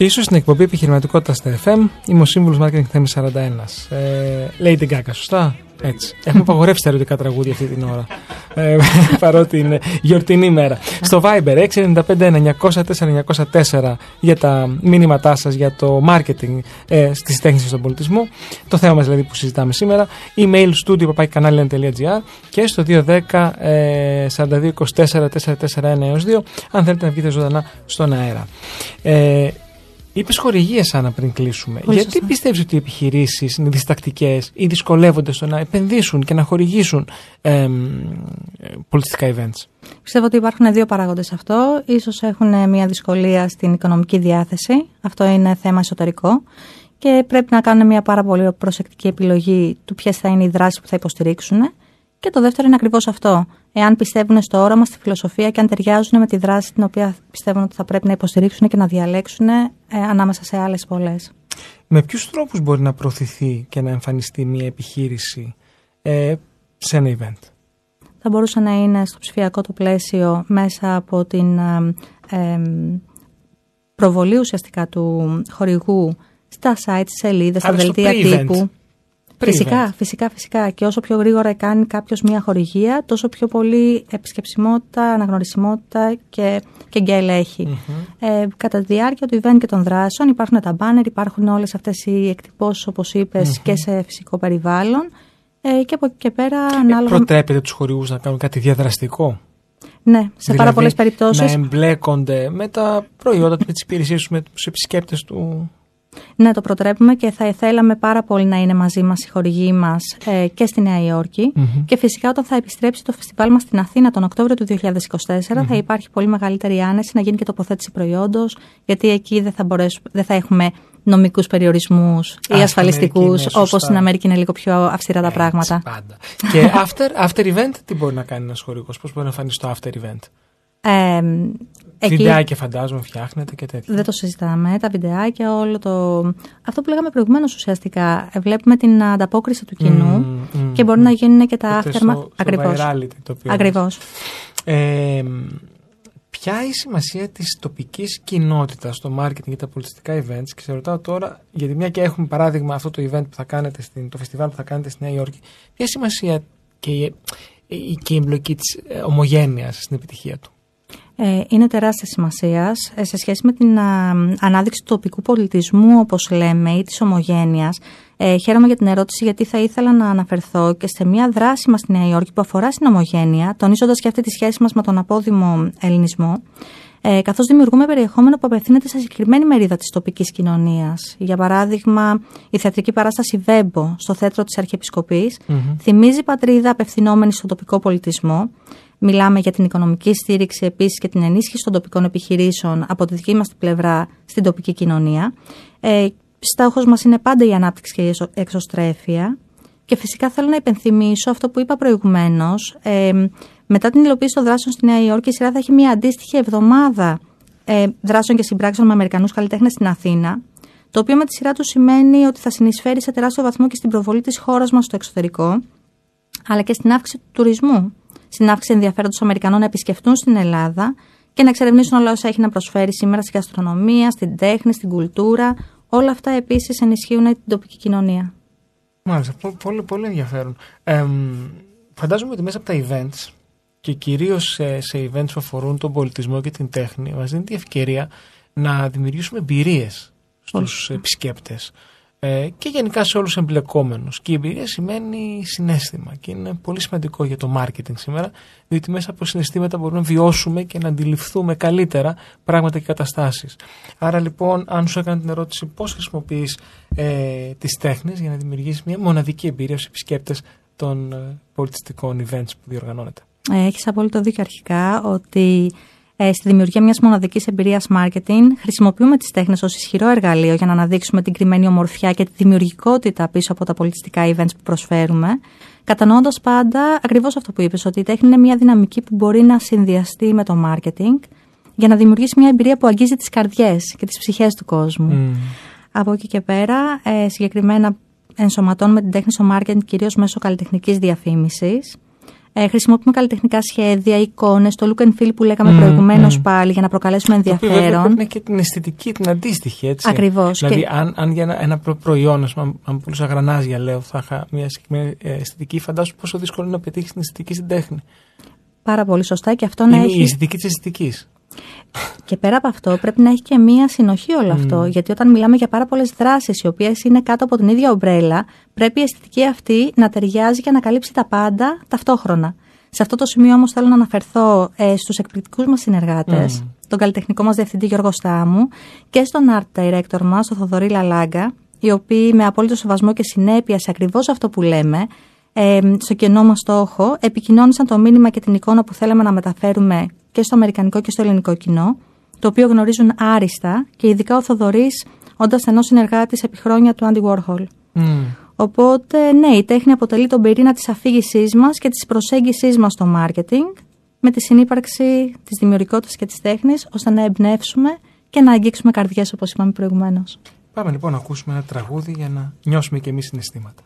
Ίσως στην εκπομπή Επιχειρηματικότητα στα εφ εμ. Είμαι ο σύμβουλος Μάρκετινγκ Θέμης σαράντα ένα. Λέει την Gaga, σωστά? Έτσι. Έχουμε απαγορεύσει τα ερωτικά τραγούδια αυτή την ώρα. ε, παρότι είναι γιορτινή ημέρα. Στο Viber έξι εννιά πέντε ένα εννιά μηδέν τέσσερα εννιά μηδέν τέσσερα για τα μήνυματά σας για το marketing ε, στις τέχνες και στον πολιτισμό. Το θέμα μας δηλαδή που συζητάμε σήμερα. Email studio παπάκι κανάλι ένα τελεία τζι άρ και στο δύο ένα μηδέν ε, τέσσερα δύο δύο τέσσερα τέσσερα τέσσερα ένα έως δύο αν θέλετε να βγείτε ζωντανά στον αέρα. Ε, Είπες χορηγίες, Άννα, πριν κλείσουμε. Πολύ Γιατί σωστά. πιστεύεις ότι οι επιχειρήσεις είναι διστακτικές ή δυσκολεύονται στο να επενδύσουν και να χορηγήσουν ε, πολιτιστικά events? Πιστεύω ότι υπάρχουν δύο παράγοντες σε αυτό. Ίσως έχουν μια δυσκολία στην οικονομική διάθεση. Αυτό είναι θέμα εσωτερικό. Και πρέπει να κάνουν μια πάρα πολύ προσεκτική επιλογή του ποιες θα είναι οι δράσεις που θα υποστηρίξουν. Και το δεύτερο είναι ακριβώς αυτό. Εάν πιστεύουν στο όραμα, στη φιλοσοφία και αν ταιριάζουν με τη δράση την οποία πιστεύουν ότι θα πρέπει να υποστηρίξουν και να διαλέξουν ε, ανάμεσα σε άλλες πολλές. Με ποιους τρόπους μπορεί να προωθηθεί και να εμφανιστεί μια επιχείρηση ε, σε ένα event? Θα μπορούσε να είναι στο ψηφιακό το πλαίσιο μέσα από την ε, ε, προβολή ουσιαστικά του χορηγού στα site, σελίδες, στα δελτία τύπου. Φυσικά, φυσικά, φυσικά. Και όσο πιο γρήγορα κάνει κάποιος μια χορηγία, τόσο πιο πολύ επισκεψιμότητα, αναγνωρισιμότητα και, και γκέλ έχει. Mm-hmm. Ε, κατά τη διάρκεια του event και των δράσεων υπάρχουν τα μπάνερ, υπάρχουν όλες αυτές οι εκτυπώσεις, όπως είπες, mm-hmm. και σε φυσικό περιβάλλον. Ε, και από εκεί και πέρα ανάλογα. Ε, προτρέπετε τους χορηγούς να κάνουν κάτι διαδραστικό? Ναι, σε δηλαδή, πάρα πολλές περιπτώσεις. Να εμπλέκονται με τα προϊόντα, με τις υπηρεσίες, με τους επισκέπτες του. Ναι, το προτρέπουμε και θα θέλαμε πάρα πολύ να είναι μαζί μας οι χορηγοί μας ε, και στη Νέα Υόρκη. Mm-hmm. Και φυσικά όταν θα επιστρέψει το φεστιβάλ μας στην Αθήνα τον Οκτώβριο του δύο χιλιάδες είκοσι τέσσερα, mm-hmm. θα υπάρχει πολύ μεγαλύτερη άνεση να γίνει και τοποθέτηση προϊόντος, γιατί εκεί δεν θα, δεν θα έχουμε νομικούς περιορισμούς ή Ας, ασφαλιστικούς, όπως σωστά. στην Αμερική είναι λίγο πιο αυστηρά τα Έτσι, πράγματα. Πάντα. Και after, after event, τι μπορεί να κάνει ένας χορηγός, πώς μπορεί να εμφανίσει το after event? Ε, Εκεί... Βιντεάκια φαντάζομαι φτιάχνετε και τέτοια. Δεν το συζητάμε. Τα βιντεάκια, όλο το. Αυτό που λέγαμε προηγουμένως ουσιαστικά. Βλέπουμε την ανταπόκριση του κοινού mm, mm, και μπορεί mm. να γίνουν και τα aftermath. Ακριβώς. Ακριβώς. Ε, ποια η σημασία της τοπικής κοινότητας στο marketing για τα πολιτιστικά events? Και σε ρωτάω τώρα, γιατί μια και έχουμε παράδειγμα αυτό το event που θα κάνετε, στην, το φεστιβάλ που θα κάνετε στη Νέα Υόρκη, ποια η σημασία και η, και η εμπλοκή της ομογένειας στην επιτυχία του? Είναι τεράστια σημασία σε σχέση με την ανάδειξη του τοπικού πολιτισμού, όπως λέμε, ή της ομογένειας. Ε, χαίρομαι για την ερώτηση, γιατί θα ήθελα να αναφερθώ και σε μια δράση μας στη Νέα Υόρκη που αφορά στην ομογένεια, τονίζοντας και αυτή τη σχέση μας με τον απόδημο ελληνισμό, ε, καθώς δημιουργούμε περιεχόμενο που απευθύνεται σε συγκεκριμένη μερίδα της τοπικής κοινωνίας. Για παράδειγμα, η θεατρική παράσταση Βέμπο στο θέατρο της Αρχιεπισκοπής mm-hmm. θυμίζει πατρίδα απευθυνόμενη στον τοπικό πολιτισμό. Μιλάμε για την οικονομική στήριξη επίσης και την ενίσχυση των τοπικών επιχειρήσεων από τη δική μας την πλευρά στην τοπική κοινωνία. Ε, στόχος μας είναι πάντα η ανάπτυξη και η εξωστρέφεια. Και φυσικά θέλω να υπενθυμίσω αυτό που είπα προηγουμένως. Ε, μετά την υλοποίηση των δράσεων στη Νέα Υόρκη, η σειρά θα έχει μια αντίστοιχη εβδομάδα ε, δράσεων και συμπράξεων με Αμερικανούς καλλιτέχνες στην Αθήνα. Το οποίο με τη σειρά του σημαίνει ότι θα συνεισφέρει σε τεράστιο βαθμό και στην προβολή της χώρας μας στο εξωτερικό, αλλά και στην αύξηση του τουρισμού. Στην αύξηση ενδιαφέροντος Αμερικανών να επισκεφτούν στην Ελλάδα και να εξερευνήσουν όλα όσα έχει να προσφέρει σήμερα στη γαστρονομία, στην τέχνη, στην κουλτούρα. Όλα αυτά επίσης ενισχύουν την τοπική κοινωνία. Μάλιστα, πολύ, πολύ ενδιαφέρον. Ε, φαντάζομαι ότι μέσα από τα events και κυρίως σε, σε events που αφορούν τον πολιτισμό και την τέχνη, μας δίνει τη ευκαιρία να δημιουργήσουμε εμπειρίες στους επισκέπτες. Και γενικά σε όλους εμπλεκόμενους. Και η εμπειρία σημαίνει συναίσθημα και είναι πολύ σημαντικό για το marketing σήμερα, διότι μέσα από συναισθήματα μπορούμε να βιώσουμε και να αντιληφθούμε καλύτερα πράγματα και καταστάσεις. Άρα λοιπόν, αν σου έκανε την ερώτηση πώς χρησιμοποιείς ε, τις τέχνες για να δημιουργήσεις μια μοναδική εμπειρία στους επισκέπτες των ε, πολιτιστικών events που διοργανώνεται. Έχεις απόλυτο δίκιο αρχικά ότι... Στη δημιουργία μιας μοναδικής εμπειρίας marketing χρησιμοποιούμε τις τέχνες ως ισχυρό εργαλείο για να αναδείξουμε την κρυμμένη ομορφιά και τη δημιουργικότητα πίσω από τα πολιτιστικά events που προσφέρουμε, κατανοώντας πάντα ακριβώς αυτό που είπες, ότι η τέχνη είναι μια δυναμική που μπορεί να συνδυαστεί με το marketing για να δημιουργήσει μια εμπειρία που αγγίζει τις καρδιές και τις ψυχές του κόσμου. Mm. Από εκεί και πέρα, συγκεκριμένα ενσωματώνουμε την τέχνη στο marketing κυρίως μέσω καλλιτεχνικής διαφήμισης. Ε, χρησιμοποιούμε καλλιτεχνικά σχέδια, εικόνες, το look and feel που λέγαμε mm, προηγουμένως mm. πάλι για να προκαλέσουμε ενδιαφέρον. Πρέπει να και την αισθητική, την αντίστοιχη, έτσι. Ακριβώς. Δηλαδή, και... αν, αν για ένα, ένα προϊόν, αν, αν πουλούσα γρανάζια, λέω, θα είχα μια αισθητική, φαντάσου πόσο δύσκολο είναι να πετύχεις την αισθητική στην τέχνη. Πάρα πολύ σωστά και αυτό είναι να έχει. Η αισθητική της αισθητικής. Και πέρα από αυτό, πρέπει να έχει και μία συνοχή όλο mm. αυτό. Γιατί όταν μιλάμε για πάρα πολλές δράσεις, οι οποίες είναι κάτω από την ίδια ομπρέλα, πρέπει η αισθητική αυτή να ταιριάζει και να καλύψει τα πάντα ταυτόχρονα. Σε αυτό το σημείο όμως θέλω να αναφερθώ ε, στους εκπληκτικούς μας συνεργάτες, mm. στον καλλιτεχνικό μας διευθυντή Γιώργο Στάμου και στον Art Director μας, τον Θοδωρή Λαλάγκα, οι οποίοι με απόλυτο σεβασμό και συνέπεια σε ακριβώς αυτό που λέμε, ε, στο κενό μας στόχο, επικοινώνησαν το μήνυμα και την εικόνα που θέλαμε να μεταφέρουμε και στο αμερικανικό και στο ελληνικό κοινό, το οποίο γνωρίζουν άριστα και ειδικά ο Θοδωρής, όντας στενός συνεργάτης επί χρόνια του Άντι Γουόρχολ. Mm. Οπότε, ναι, η τέχνη αποτελεί τον πυρήνα της αφήγησής μας και της προσέγγισής μας στο μάρκετινγκ, με τη συνύπαρξη της δημιουργικότητας και της τέχνης, ώστε να εμπνεύσουμε και να αγγίξουμε καρδιές, όπως είπαμε προηγουμένως. Πάμε λοιπόν να ακούσουμε ένα τραγούδι για να νιώσουμε και εμείς συναισθήματα.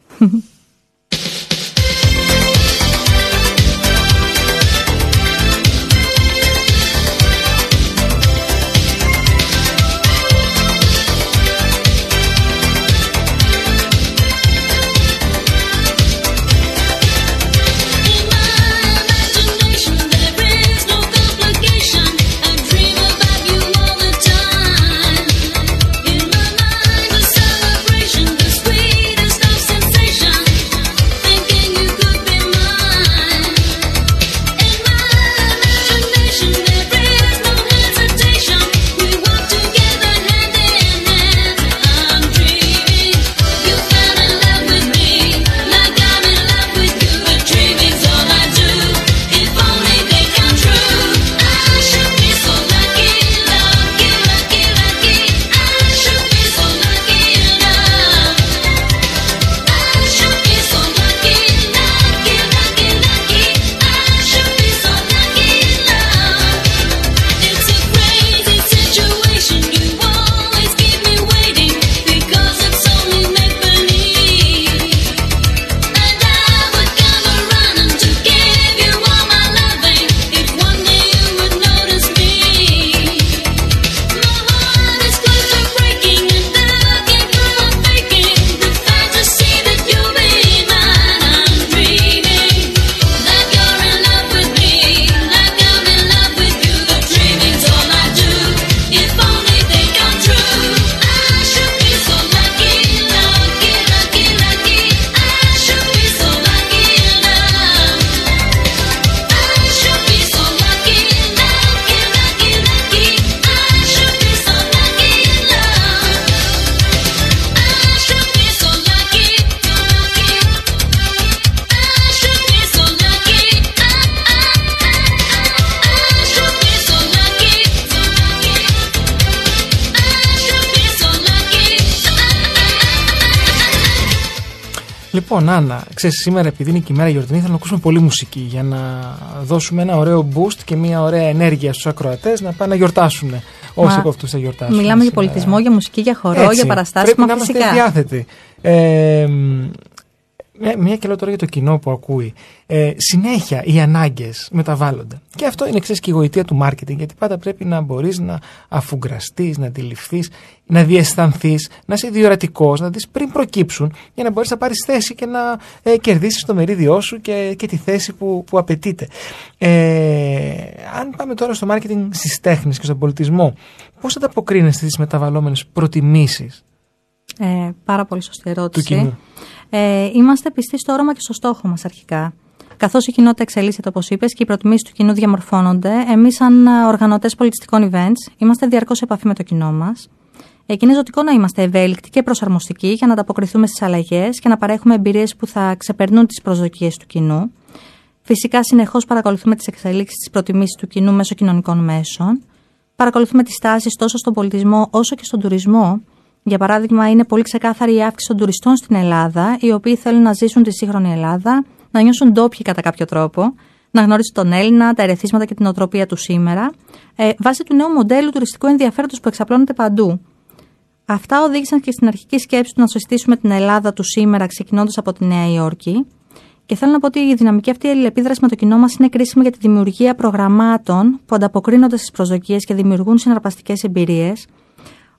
Λοιπόν, Άννα, ξέρεις, σήμερα επειδή είναι και η μέρα γιορτινή, θα να ακούσουμε πολύ μουσική για να δώσουμε ένα ωραίο boost και μια ωραία ενέργεια στους ακροατές να πάνε να γιορτάσουν. Όσοι Μα, από αυτούς θα γιορτάσουν. Μιλάμε σήμερα για πολιτισμό, για μουσική, για χορό, έτσι, για παραστάσιμα φυσικά. Πρέπει να είμαστε διάθετοι. Ε, μια και λέω τώρα για το κοινό που ακούει. Ε, συνέχεια οι ανάγκες μεταβάλλονται. Και αυτό είναι ξέρεις και η γοητεία του μάρκετινγκ, γιατί πάντα πρέπει να μπορείς να αφουγκραστείς, να αντιληφθείς, να διαισθανθείς, να είσαι διορατικός, να δεις πριν προκύψουν για να μπορείς να πάρεις θέση και να ε, κερδίσεις το μερίδιό σου και, και τη θέση που, που απαιτείται. Ε, αν πάμε τώρα στο μάρκετινγκ στις τέχνες και στον πολιτισμό, πώς ανταποκρίνεστε στις μεταβαλλόμενες προτιμήσεις? Ε, πάρα πολύ σωστή ερώτηση. Ε, είμαστε πιστοί στο όραμα και στο στόχο μας αρχικά. Καθώς η κοινότητα εξελίσσεται, όπως είπες, και οι προτιμήσεις του κοινού διαμορφώνονται, εμείς, σαν οργανωτές πολιτιστικών events, είμαστε διαρκώς σε επαφή με το κοινό μας. Εκεί είναι ζωτικό να είμαστε ευέλικτοι και προσαρμοστικοί για να ανταποκριθούμε στις αλλαγές και να παρέχουμε εμπειρίες που θα ξεπερνούν τις προσδοκίες του κοινού. Φυσικά, συνεχώς παρακολουθούμε τις εξελίξεις της προτιμήσης του κοινού μέσω κοινωνικών μέσων. Παρακολουθούμε τις τάσεις τόσο στον πολιτισμό όσο και στον τουρισμό. Για παράδειγμα, είναι πολύ ξεκάθαρη η αύξηση των τουριστών στην Ελλάδα, οι οποίοι θέλουν να ζήσουν τη σύγχρονη Ελλάδα, να νιώσουν ντόπιοι κατά κάποιο τρόπο, να γνωρίζουν τον Έλληνα, τα ερεθίσματα και την οτροπία του σήμερα, ε, βάσει του νέου μοντέλου τουριστικού ενδιαφέροντος που εξαπλώνεται παντού. Αυτά οδήγησαν και στην αρχική σκέψη του να συστήσουμε την Ελλάδα του σήμερα, ξεκινώντας από τη Νέα Υόρκη. Και θέλω να πω ότι η δυναμική αυτή αλληλεπίδραση με το κοινό μας είναι κρίσιμη για τη δημιουργία προγραμμάτων που ανταποκρίνονται στις προσδοκίες και δημιουργούν συναρπαστικές εμπειρίες.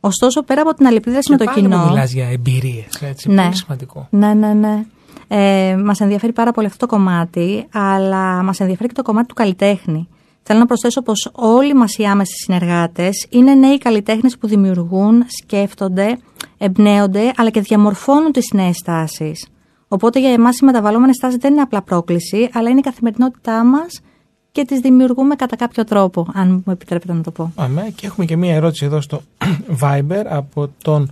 Ωστόσο, πέρα από την αλληλεπίδραση με το κοινό. Μου μιλάς για εμπειρίες, έτσι. Ναι, πολύ σημαντικό. Ναι, ναι, ναι. Ε, μας ενδιαφέρει πάρα πολύ αυτό το κομμάτι, αλλά μας ενδιαφέρει και το κομμάτι του καλλιτέχνη. Θέλω να προσθέσω πως όλοι μας οι άμεσοι συνεργάτες είναι νέοι καλλιτέχνες που δημιουργούν, σκέφτονται, εμπνέονται, αλλά και διαμορφώνουν τις νέες τάσεις. Οπότε για εμάς οι μεταβαλλόμενες τάσεις δεν είναι απλά πρόκληση, αλλά είναι η καθημερινότητά μας και τις δημιουργούμε κατά κάποιο τρόπο, αν μου επιτρέπετε να το πω. Αμέ, και έχουμε και μία ερώτηση εδώ στο Viber από τον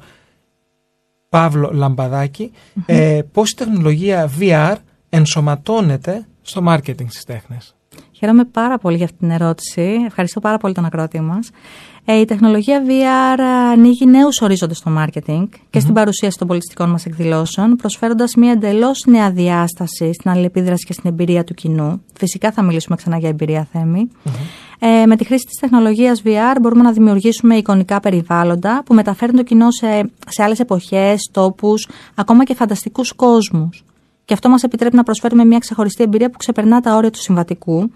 Παύλο Λαμπαδάκη. Mm-hmm. Ε, πώς η τεχνολογία βι αρ ενσωματώνεται στο μάρκετινγκ στις τέχνες? Χαίρομαι πάρα πολύ για αυτή την ερώτηση. Ευχαριστώ πάρα πολύ τον ακροατή μας. Ε, η τεχνολογία βι αρ ανοίγει νέους ορίζοντες στο μάρκετινγκ και mm-hmm. στην παρουσίαση των πολιτιστικών μας εκδηλώσεων, προσφέροντας μια εντελώς νέα διάσταση στην αλληλεπίδραση και στην εμπειρία του κοινού. Φυσικά θα μιλήσουμε ξανά για εμπειρία, Θέμη. Mm-hmm. Ε, με τη χρήση της τεχνολογίας βι αρ μπορούμε να δημιουργήσουμε εικονικά περιβάλλοντα που μεταφέρουν το κοινό σε, σε άλλες εποχές, τόπους, ακόμα και φανταστικούς κόσμους. Και αυτό μας επιτρέπει να προσφέρουμε μια ξεχωριστή εμπειρία που ξεπερνά τα όρια του συμβατικού.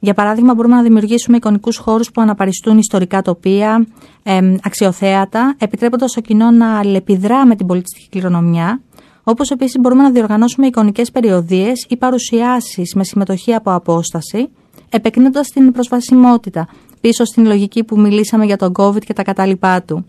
Για παράδειγμα, μπορούμε να δημιουργήσουμε εικονικούς χώρους που αναπαριστούν ιστορικά τοπία, εμ, αξιοθέατα, επιτρέποντας το κοινό να αλληλεπιδρά με την πολιτιστική κληρονομιά. Όπως επίσης, μπορούμε να διοργανώσουμε εικονικές περιοδίες ή παρουσιάσεις με συμμετοχή από απόσταση, επεκτείνοντας την προσβασιμότητα πίσω στην λογική που μιλήσαμε για τον COVID και τα κατάλοιπά του.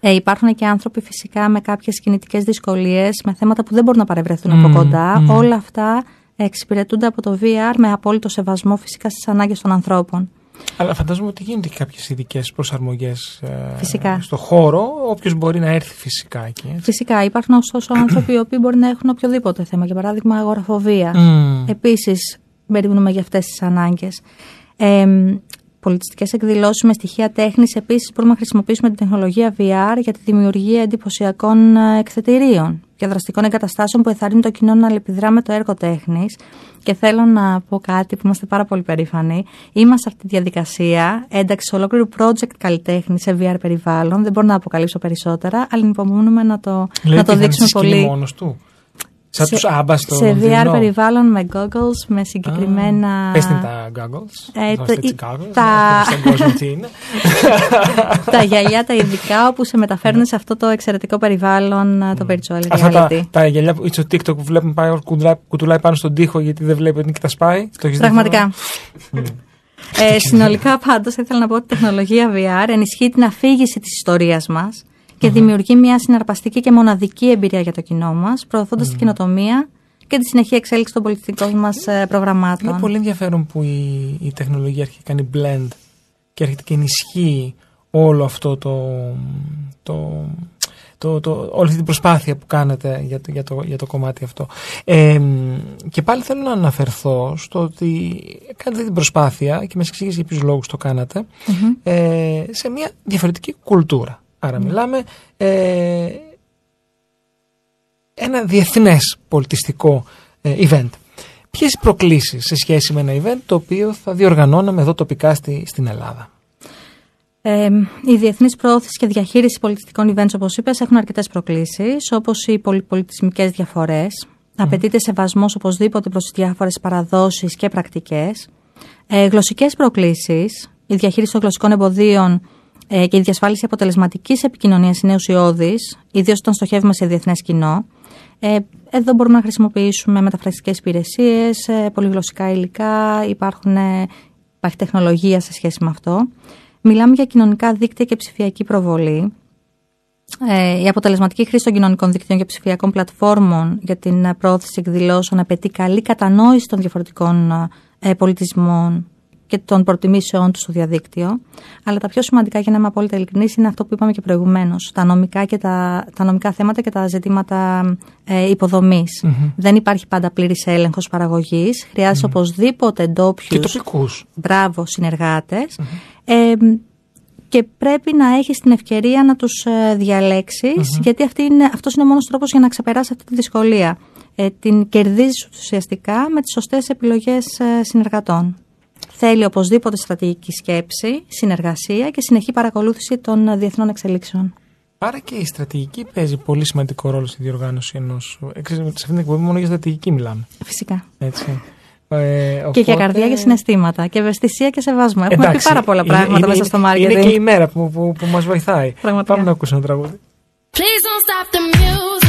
Ε, υπάρχουν και άνθρωποι φυσικά με κάποιες κινητικές δυσκολίες, με θέματα που δεν μπορούν να παρευρεθούν mm, από κοντά. Mm. Όλα αυτά εξυπηρετούνται από το βι αρ με απόλυτο σεβασμό φυσικά στις ανάγκες των ανθρώπων. Αλλά φαντάζομαι ότι γίνονται και κάποιες ειδικές προσαρμογές ε, στον χώρο, όποιος μπορεί να έρθει φυσικά εκεί. Έτσι. Φυσικά. Υπάρχουν ωστόσο άνθρωποι οι οποίοι μπορεί να έχουν οποιοδήποτε θέμα, για παράδειγμα αγοραφοβία. Mm. Επίσης, περιμένουμε για αυτές τις ανάγκες. Ε, Πολιτιστικές εκδηλώσεις με στοιχεία τέχνης, επίσης μπορούμε να χρησιμοποιήσουμε την τεχνολογία βι αρ για τη δημιουργία εντυπωσιακών εκθετηρίων και δραστικών εγκαταστάσεων που εθαρρύνουν το κοινό να αλληλεπιδρά με το έργο τέχνης. Και θέλω να πω κάτι που είμαστε πάρα πολύ περήφανοι. Είμαστε αυτή τη διαδικασία ένταξης ολόκληρου project καλλιτέχνη σε βι αρ περιβάλλον. Δεν μπορώ να αποκαλύψω περισσότερα, αλλά ανυπομονούμε να το, να το δείξουμε πολύ. Σαν τους άμπα στο σε βι αρ περιβάλλον με goggles, με συγκεκριμένα. Πες την τα goggles. Ε, το, η, τα... τα γυαλιά τα ειδικά όπου σε μεταφέρουν σε αυτό το εξαιρετικό περιβάλλον το virtual reality. Αυτά τα, τα γυαλιά που στο TikTok που βλέπουμε πάει, κουτουλάει πάνω στον τοίχο γιατί δεν βλέπει ότι τα σπάει. Πραγματικά. ε, συνολικά πάντως ήθελα να πω ότι η τεχνολογία βι αρ ενισχύει την αφήγηση της ιστορίας μας και mm-hmm. δημιουργεί μια συναρπαστική και μοναδική εμπειρία για το κοινό μας, προωθώντας mm-hmm. την καινοτομία και τη συνεχή εξέλιξη των πολιτικών μας προγραμμάτων. Είναι πολύ ενδιαφέρον που η, η τεχνολογία έρχεται και κάνει blend και έρχεται και ενισχύει όλο αυτό το, το, το, το, όλη αυτή την προσπάθεια που κάνετε για το, για το, για το κομμάτι αυτό. Ε, και πάλι θέλω να αναφερθώ στο ότι κάνετε την προσπάθεια και μας εξήγησε για ποιους λόγους το κάνατε mm-hmm. ε, σε μια διαφορετική κουλτούρα. Άρα μιλάμε ε, ένα διεθνές πολιτιστικό ε, event. Ποιες οι προκλήσεις σε σχέση με ένα event το οποίο θα διοργανώναμε εδώ τοπικά στη, στην Ελλάδα? Ε, η διεθνής προώθηση και διαχείριση πολιτιστικών events, όπως είπες, έχουν αρκετές προκλήσεις, όπως οι πολυπολιτισμικές διαφορές. Mm. Απαιτείται σεβασμός οπωσδήποτε προς τις διάφορες παραδόσεις και πρακτικές. Ε, γλωσσικές προκλήσεις, η διαχείριση των γλωσσικών εμποδίων και η διασφάλιση αποτελεσματικής επικοινωνίας είναι ουσιώδης, ιδίως όταν στοχεύουμε σε διεθνές κοινό. Εδώ μπορούμε να χρησιμοποιήσουμε μεταφραστικές υπηρεσίες, πολυγλωσσικά υλικά, υπάρχουν, υπάρχει τεχνολογία σε σχέση με αυτό. Μιλάμε για κοινωνικά δίκτυα και ψηφιακή προβολή. Η αποτελεσματική χρήση των κοινωνικών δικτύων και ψηφιακών πλατφόρμων για την πρόθεση εκδηλώσεων απαιτεί καλή κατανόηση των διαφορετικών πολιτισμών και των προτιμήσεών του στο διαδίκτυο. Αλλά τα πιο σημαντικά, για να είμαι απόλυτα ειλικρινής, είναι αυτό που είπαμε και προηγουμένως. Τα νομικά, και τα, τα νομικά θέματα και τα ζητήματα ε, υποδομής. Mm-hmm. Δεν υπάρχει πάντα πλήρης έλεγχος παραγωγής. Χρειάζεται mm-hmm. οπωσδήποτε ντόπιους. Και τοπικούς. Μπράβο, συνεργάτες. Mm-hmm. Ε, και πρέπει να έχεις την ευκαιρία να τους διαλέξεις, mm-hmm. γιατί αυτή είναι, αυτός είναι ο μόνος τρόπος για να ξεπεράσεις αυτή τη δυσκολία. Ε, την κερδίζεις ουσιαστικά με τις σωστές επιλογές συνεργατών. Θέλει οπωσδήποτε στρατηγική σκέψη, συνεργασία και συνεχή παρακολούθηση των διεθνών εξελίξεων. Άρα και η στρατηγική παίζει πολύ σημαντικό ρόλο στη διοργάνωση ενός. Ξέρετε, σε αυτήν την εκπομπή μόνο για στρατηγική μιλάμε. Φυσικά. Έτσι. Ε, οπότε... Και για καρδιά και συναισθήματα. Και ευαισθησία και σεβασμό. Έχουμε Εντάξει, πει πάρα πολλά είναι, πράγματα είναι, μέσα στο μάρκετινγκ. Είναι και η μέρα που, που, που μας βοηθάει. Πραγματικά. Πάμε να ακούσουμε ένα τραγούδι. Please don't stop the music.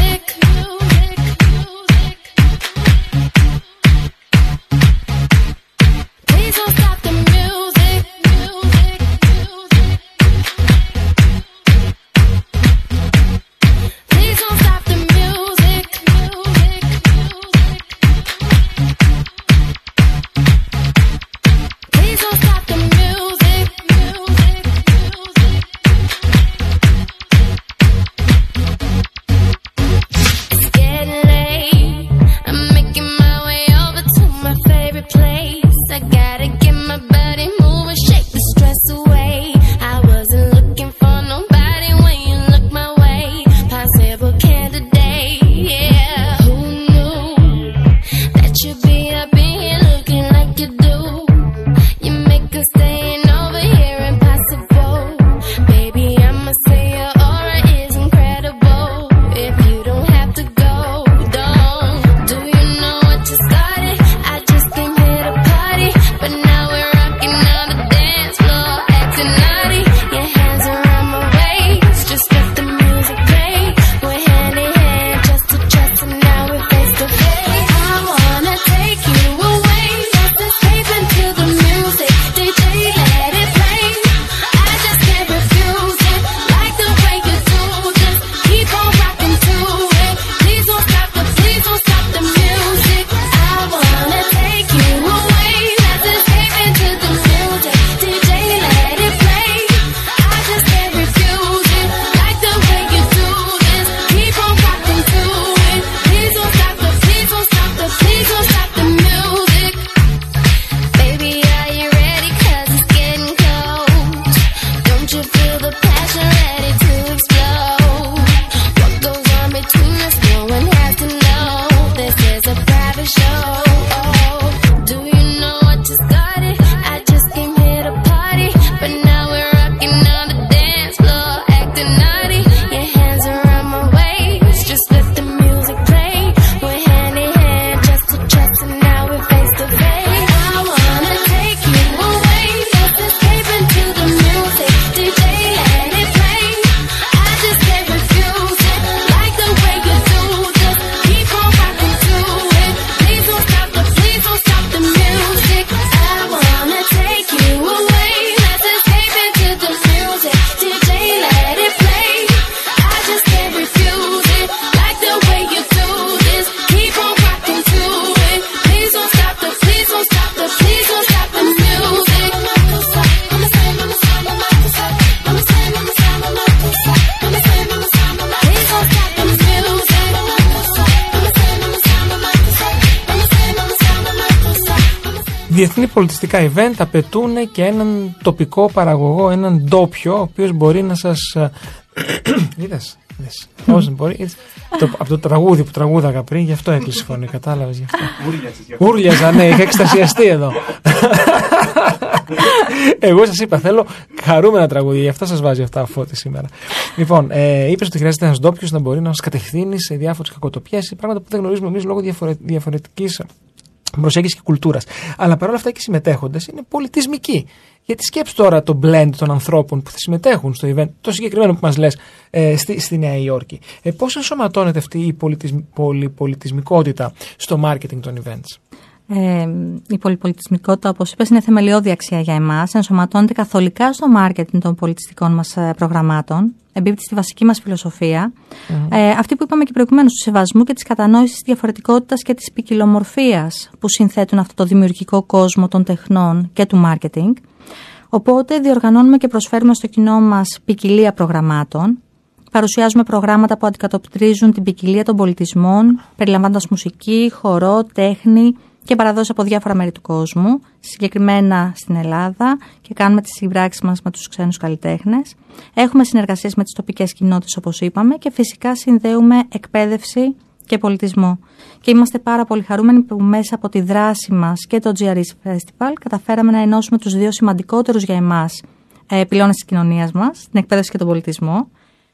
διεθνή πολιτιστικά event απαιτούν και έναν τοπικό παραγωγό, έναν ντόπιο, ο οποίος μπορεί να σας... Είδες, είδες, όσοι μπορεί. Από το τραγούδι που τραγούδαγα πριν, γι' αυτό έκλεισε η φωνή, κατάλαβες γι' αυτό. Ούρλιαζα, ναι, είχα εξτασιαστεί εδώ. Εγώ σας είπα, θέλω χαρούμενα τραγούδια, γι' αυτό σας βάζει αυτά ο Φώτης σήμερα. Λοιπόν, ε, είπες ότι χρειάζεται ένας ντόπιος να μπορεί να σας κατευθύνει σε διάφορες κακοτοπιές, πράγματα που δεν γνωρίζουμε εμείς λόγω διαφορετικής προσέγγισης και κουλτούρας. Αλλά παρόλα αυτά και οι συμμετέχοντες είναι πολιτισμικοί. Γιατί σκέψτε τώρα το blend των ανθρώπων που θα συμμετέχουν στο event, το συγκεκριμένο που μας λες, ε, στη, στη Νέα Υόρκη. Ε, πώς ενσωματώνεται αυτή η πολιτισμ, πολυπολιτισμικότητα στο marketing των events? Ε, η πολυπολιτισμικότητα, όπως είπες, είναι θεμελιώδη αξία για εμάς. Ενσωματώνεται καθολικά στο μάρκετινγκ των πολιτιστικών μας προγραμμάτων. Εμπίπτει στη βασική μας φιλοσοφία. Mm. Ε, αυτή που είπαμε και προηγουμένως, του σεβασμού και της κατανόησης της διαφορετικότητας και της ποικιλομορφίας που συνθέτουν αυτό το δημιουργικό κόσμο των τεχνών και του μάρκετινγκ. Οπότε, διοργανώνουμε και προσφέρουμε στο κοινό μας ποικιλία προγραμμάτων. Παρουσιάζουμε προγράμματα που αντικατοπτρίζουν την ποικιλία των πολιτισμών, περιλαμβάνοντας μουσική, χορό, τέχνη και παραδόσεις από διάφορα μέρη του κόσμου, συγκεκριμένα στην Ελλάδα, και κάνουμε τις συμπράξεις μας με τους ξένους καλλιτέχνες. Έχουμε συνεργασίες με τις τοπικές κοινότητες, όπως είπαμε, και φυσικά συνδέουμε εκπαίδευση και πολιτισμό. Και είμαστε πάρα πολύ χαρούμενοι που μέσα από τη δράση μας και το τζι αρ ι Festival καταφέραμε να ενώσουμε τους δύο σημαντικότερους για εμάς πυλώνες της κοινωνίας μας, την εκπαίδευση και τον πολιτισμό,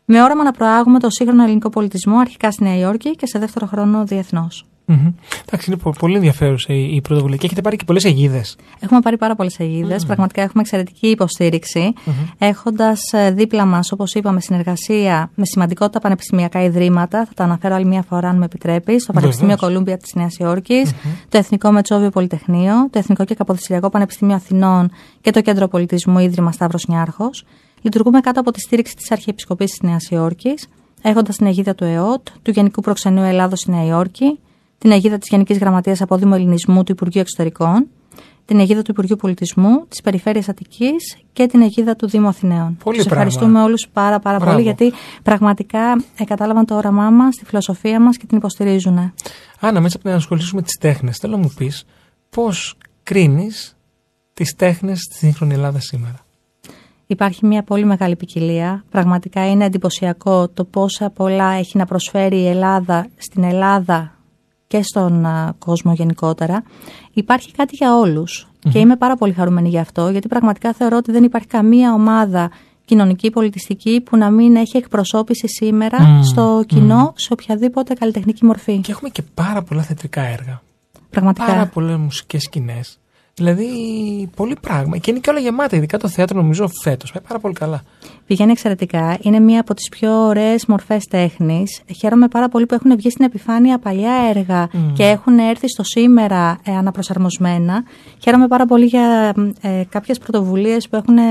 με όραμα να προάγουμε το σύγχρονο ελληνικό πολιτισμό αρχικά στη Νέα Υόρκη και σε δεύτερο χρόνο διεθνώς. Mm-hmm. Εντάξει, είναι πολύ ενδιαφέρουσα η πρωτοβουλία και έχετε πάρει και πολλές αιγίδες. Έχουμε πάρει πάρα πολλές αιγίδες. Mm-hmm. Πραγματικά έχουμε εξαιρετική υποστήριξη. Mm-hmm. Έχοντας δίπλα μας, όπως είπαμε, συνεργασία με σημαντικότητα πανεπιστημιακά ιδρύματα. Θα τα αναφέρω άλλη μια φορά, αν με επιτρέπει. Στο Πανεπιστήμιο Κολούμπια της Νέας Υόρκης, mm-hmm. το Εθνικό Μετσόβιο Πολυτεχνείο, το Εθνικό και Καποδιστριακό Πανεπιστήμιο Αθηνών και το Κέντρο Πολιτισμού Ίδρυμα Σταύρος Νιάρχος. Λειτουργούμε κάτω από τη στήριξη της Αρχιεπισκοπής της Νέας Υόρκης, έχοντας την αιγίδα του ΕΟΤ, του Γενικού Προξενείου Ελλάδος στη Νέα Υόρκη, την αιγίδα της Γενικής Γραμματείας Αποδήμου Ελληνισμού του Υπουργείου Εξωτερικών, την αιγίδα του Υπουργείου Πολιτισμού, της Περιφέρειας Αττικής και την αιγίδα του Δήμου Αθηναίων. Πολύ Τους ευχαριστούμε όλους πάρα, πάρα Μπράβο. πολύ, γιατί πραγματικά κατάλαβαν το όραμά μας, τη φιλοσοφία μας και την υποστηρίζουν. Άννα, μέσα από να ασχολήσουμε τις τέχνες, θέλω να μου πεις πώς κρίνεις τις τέχνες στη σύγχρονη Ελλάδα σήμερα? Υπάρχει μια πολύ μεγάλη ποικιλία. Πραγματικά είναι εντυπωσιακό το πόσα πολλά έχει να προσφέρει η Ελλάδα στην Ελλάδα και στον κόσμο γενικότερα. Υπάρχει κάτι για όλους mm-hmm. και είμαι πάρα πολύ χαρούμενη γι' αυτό, γιατί πραγματικά θεωρώ ότι δεν υπάρχει καμία ομάδα κοινωνική, πολιτιστική που να μην έχει εκπροσώπηση σήμερα mm-hmm. στο κοινό, mm-hmm. σε οποιαδήποτε καλλιτεχνική μορφή. Και έχουμε και πάρα πολλά θεατρικά έργα. Πραγματικά. Πάρα πολλές μουσικές σκηνές. Δηλαδή, πολύ πράγμα. Και είναι και όλα γεμάτα, ειδικά το θέατρο, νομίζω, φέτος. Πάει πάρα πολύ καλά. Πηγαίνει εξαιρετικά. Είναι μία από τις πιο ωραίες μορφές τέχνης. Χαίρομαι πάρα πολύ που έχουν βγει στην επιφάνεια παλιά έργα mm. και έχουν έρθει στο σήμερα ε, αναπροσαρμοσμένα. Χαίρομαι πάρα πολύ για ε, κάποιες πρωτοβουλίες που έχουν ε,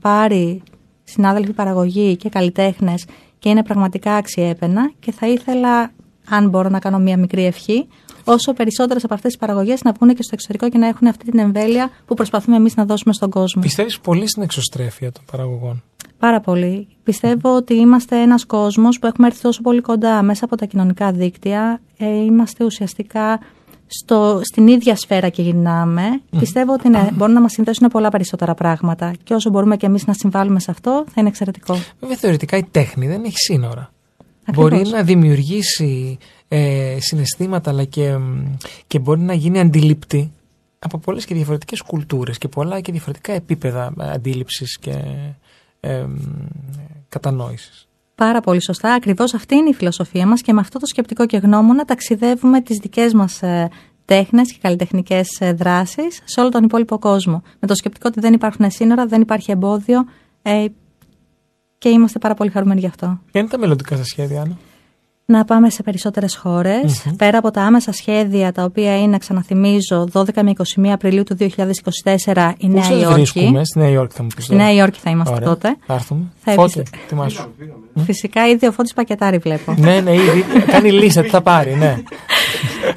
πάρει συνάδελφοι παραγωγοί και καλλιτέχνες και είναι πραγματικά αξιέπαινα. Και θα ήθελα, αν μπορώ να κάνω μία μικρή ευχή, όσο περισσότερες από αυτές τις παραγωγές να βγουν και στο εξωτερικό και να έχουν αυτή την εμβέλεια που προσπαθούμε εμείς να δώσουμε στον κόσμο. Πιστεύεις πολύ στην εξωστρέφεια των παραγωγών? Πάρα πολύ. Πιστεύω ότι είμαστε ένας κόσμος που έχουμε έρθει τόσο πολύ κοντά μέσα από τα κοινωνικά δίκτυα. Ε, είμαστε ουσιαστικά στο, στην ίδια σφαίρα και γυρνάμε. Mm. Πιστεύω ότι ναι, μπορούν να μας συνδέσουν πολλά περισσότερα πράγματα. Και όσο μπορούμε και εμείς να συμβάλλουμε σε αυτό, θα είναι εξαιρετικό. Βέβαια, θεωρητικά η τέχνη δεν έχει σύνορα. Ακριβώς. Μπορεί να δημιουργήσει ε, συναισθήματα, αλλά και, και μπορεί να γίνει αντιληπτή από πολλές και διαφορετικές κουλτούρες και πολλά και διαφορετικά επίπεδα αντίληψης και ε, κατανόησης. Πάρα πολύ σωστά. Ακριβώς αυτή είναι η φιλοσοφία μας και με αυτό το σκεπτικό και γνώμονα ταξιδεύουμε τις δικές μας ε, τέχνες και καλλιτεχνικές ε, δράσεις σε όλο τον υπόλοιπο κόσμο. Με το σκεπτικό ότι δεν υπάρχουν σύνορα, δεν υπάρχει εμπόδιο. Ε, Και είμαστε πάρα πολύ χαρούμενοι γι' αυτό. Ποια είναι τα μελλοντικά σας σχέδια, Άννα? Να πάμε σε περισσότερες χώρες. Mm-hmm. Πέρα από τα άμεσα σχέδια, τα οποία είναι, ξαναθυμίζω, δώδεκα με εικοστή πρώτη Απριλίου του δύο χιλιάδες είκοσι τέσσερα η Νέα Υόρκη. Πού σας βρίσκουμε? Στη Νέα Υόρκη θα μου πεις. Στη Νέα Υόρκη θα είμαστε. Ωραία. Τότε. Θα έρθουμε. Φώτη, ετοιμάσου. Φυσικά, ήδη ο Φώτης πακετάρει, βλέπω. Ναι, ναι, ήδη. Κάνει λίστα, τι θα πάρει, ναι.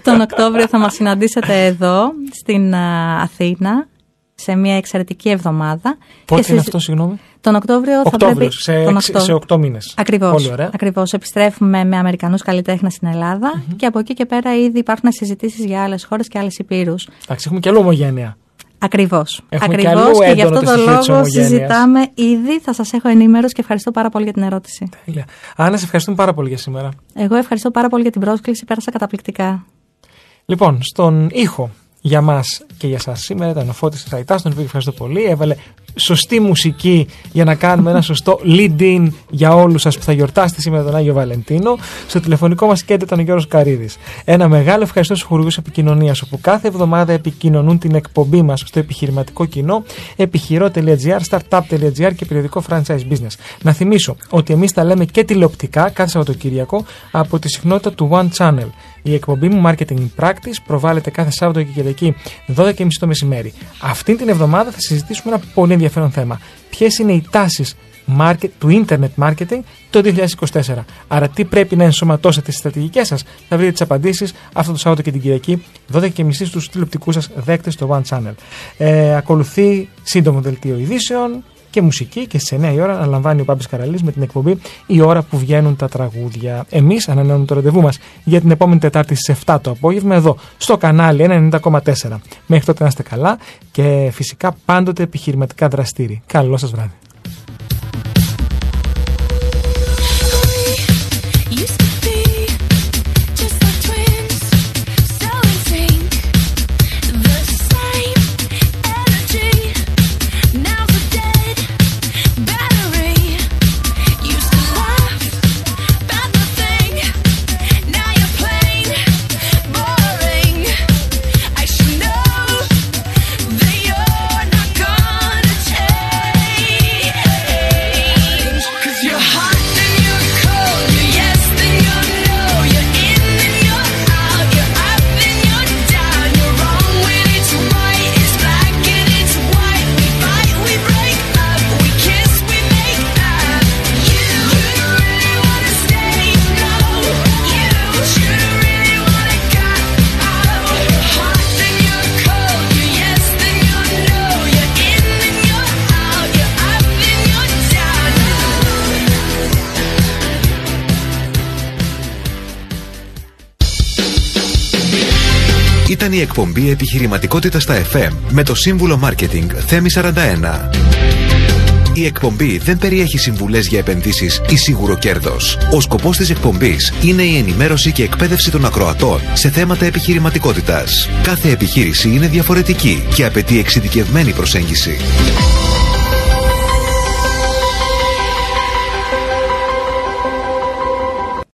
Τον Οκτώβριο θα μας συναντήσετε εδώ, στην uh, Αθήνα, σε μια εξαιρετική εβδομάδα. Πότε και είναι συζη... αυτό, συγγνώμη? Τον Οκτώβριο θα πρέπει... σε, τον Οκτώβριο. σε οκτώ μήνες. Ακριβώς. Ακριβώς. Επιστρέφουμε με Αμερικανούς καλλιτέχνες στην Ελλάδα mm-hmm. και από εκεί και πέρα ήδη υπάρχουν συζητήσεις για άλλες χώρες και άλλες υπήρους. Εντάξει, έχουμε και άλλη ομογένεια. Ακριβώς. Ακριβώς, και γι' αυτό το λόγο συζητάμε ήδη. Θα σας έχω ενήμερος και ευχαριστώ πάρα πολύ για την ερώτηση. Τέλεια. Άννα, σε ευχαριστούμε πάρα πολύ για σήμερα. Εγώ ευχαριστώ πάρα πολύ για την πρόσκληση. Πέρασα καταπληκτικά. Λοιπόν, στον ήχο για μας και για σας σήμερα ήταν ο Φώτης Σαϊτάς, τον οποίο ευχαριστώ πολύ. Έβαλε σωστή μουσική για να κάνουμε ένα σωστό lead-in για όλους σας που θα γιορτάσετε σήμερα τον Άγιο Βαλεντίνο. Στο τηλεφωνικό μας κέντρο ήταν ο Γιώργος Καρύδης. Ένα μεγάλο ευχαριστώ στους χορηγούς επικοινωνίας, όπου κάθε εβδομάδα επικοινωνούν την εκπομπή μας στο επιχειρηματικό κοινό, επιχειρώ.gr, startup.gr και περιοδικό franchise business. Να θυμίσω ότι εμείς τα λέμε και τηλεοπτικά κάθε Σαββατοκύριακο από τη συχνότητα του One Channel. Η εκπομπή μου Marketing in Practice προβάλλεται κάθε Σάββατο και Κυριακή δώδεκα και τριάντα το μεσημέρι. Αυτή την εβδομάδα θα συζητήσουμε ένα πολύ ενδιαφέρον θέμα. Ποιες είναι οι τάσεις market, του Internet Marketing το δύο χιλιάδες είκοσι τέσσερα. Άρα, τι πρέπει να ενσωματώσετε στις στρατηγικές σας. Θα βρείτε τις απαντήσεις αυτό το Σάββατο και την Κυριακή δώδεκα και τριάντα στους τηλεοπτικούς σας δέκτες στο One Channel. Ε, ακολουθεί σύντομο δελτίο ειδήσεων και μουσική, και στις εννιά η ώρα αναλαμβάνει ο Μπάμπης Καραλής με την εκπομπή «Η ώρα που βγαίνουν τα τραγούδια». Εμείς ανανεώνουμε το ραντεβού μας για την επόμενη Τετάρτη στις επτά το απόγευμα εδώ στο κανάλι εκατόν ενενήντα κόμμα τέσσερα. Μέχρι τότε να είστε καλά και φυσικά πάντοτε επιχειρηματικά δραστήριοι. Καλό σας βράδυ. Ήταν η εκπομπή Επιχειρηματικότητα στα εφ εμ με το σύμβουλο Μάρκετινγκ Θέμη σαράντα ένα. Η εκπομπή δεν περιέχει συμβουλές για επενδύσεις ή σίγουρο κέρδος. Ο σκοπός της εκπομπής είναι η ενημέρωση και εκπαίδευση των ακροατών σε θέματα επιχειρηματικότητας. Κάθε επιχείρηση είναι διαφορετική και απαιτεί εξειδικευμένη προσέγγιση.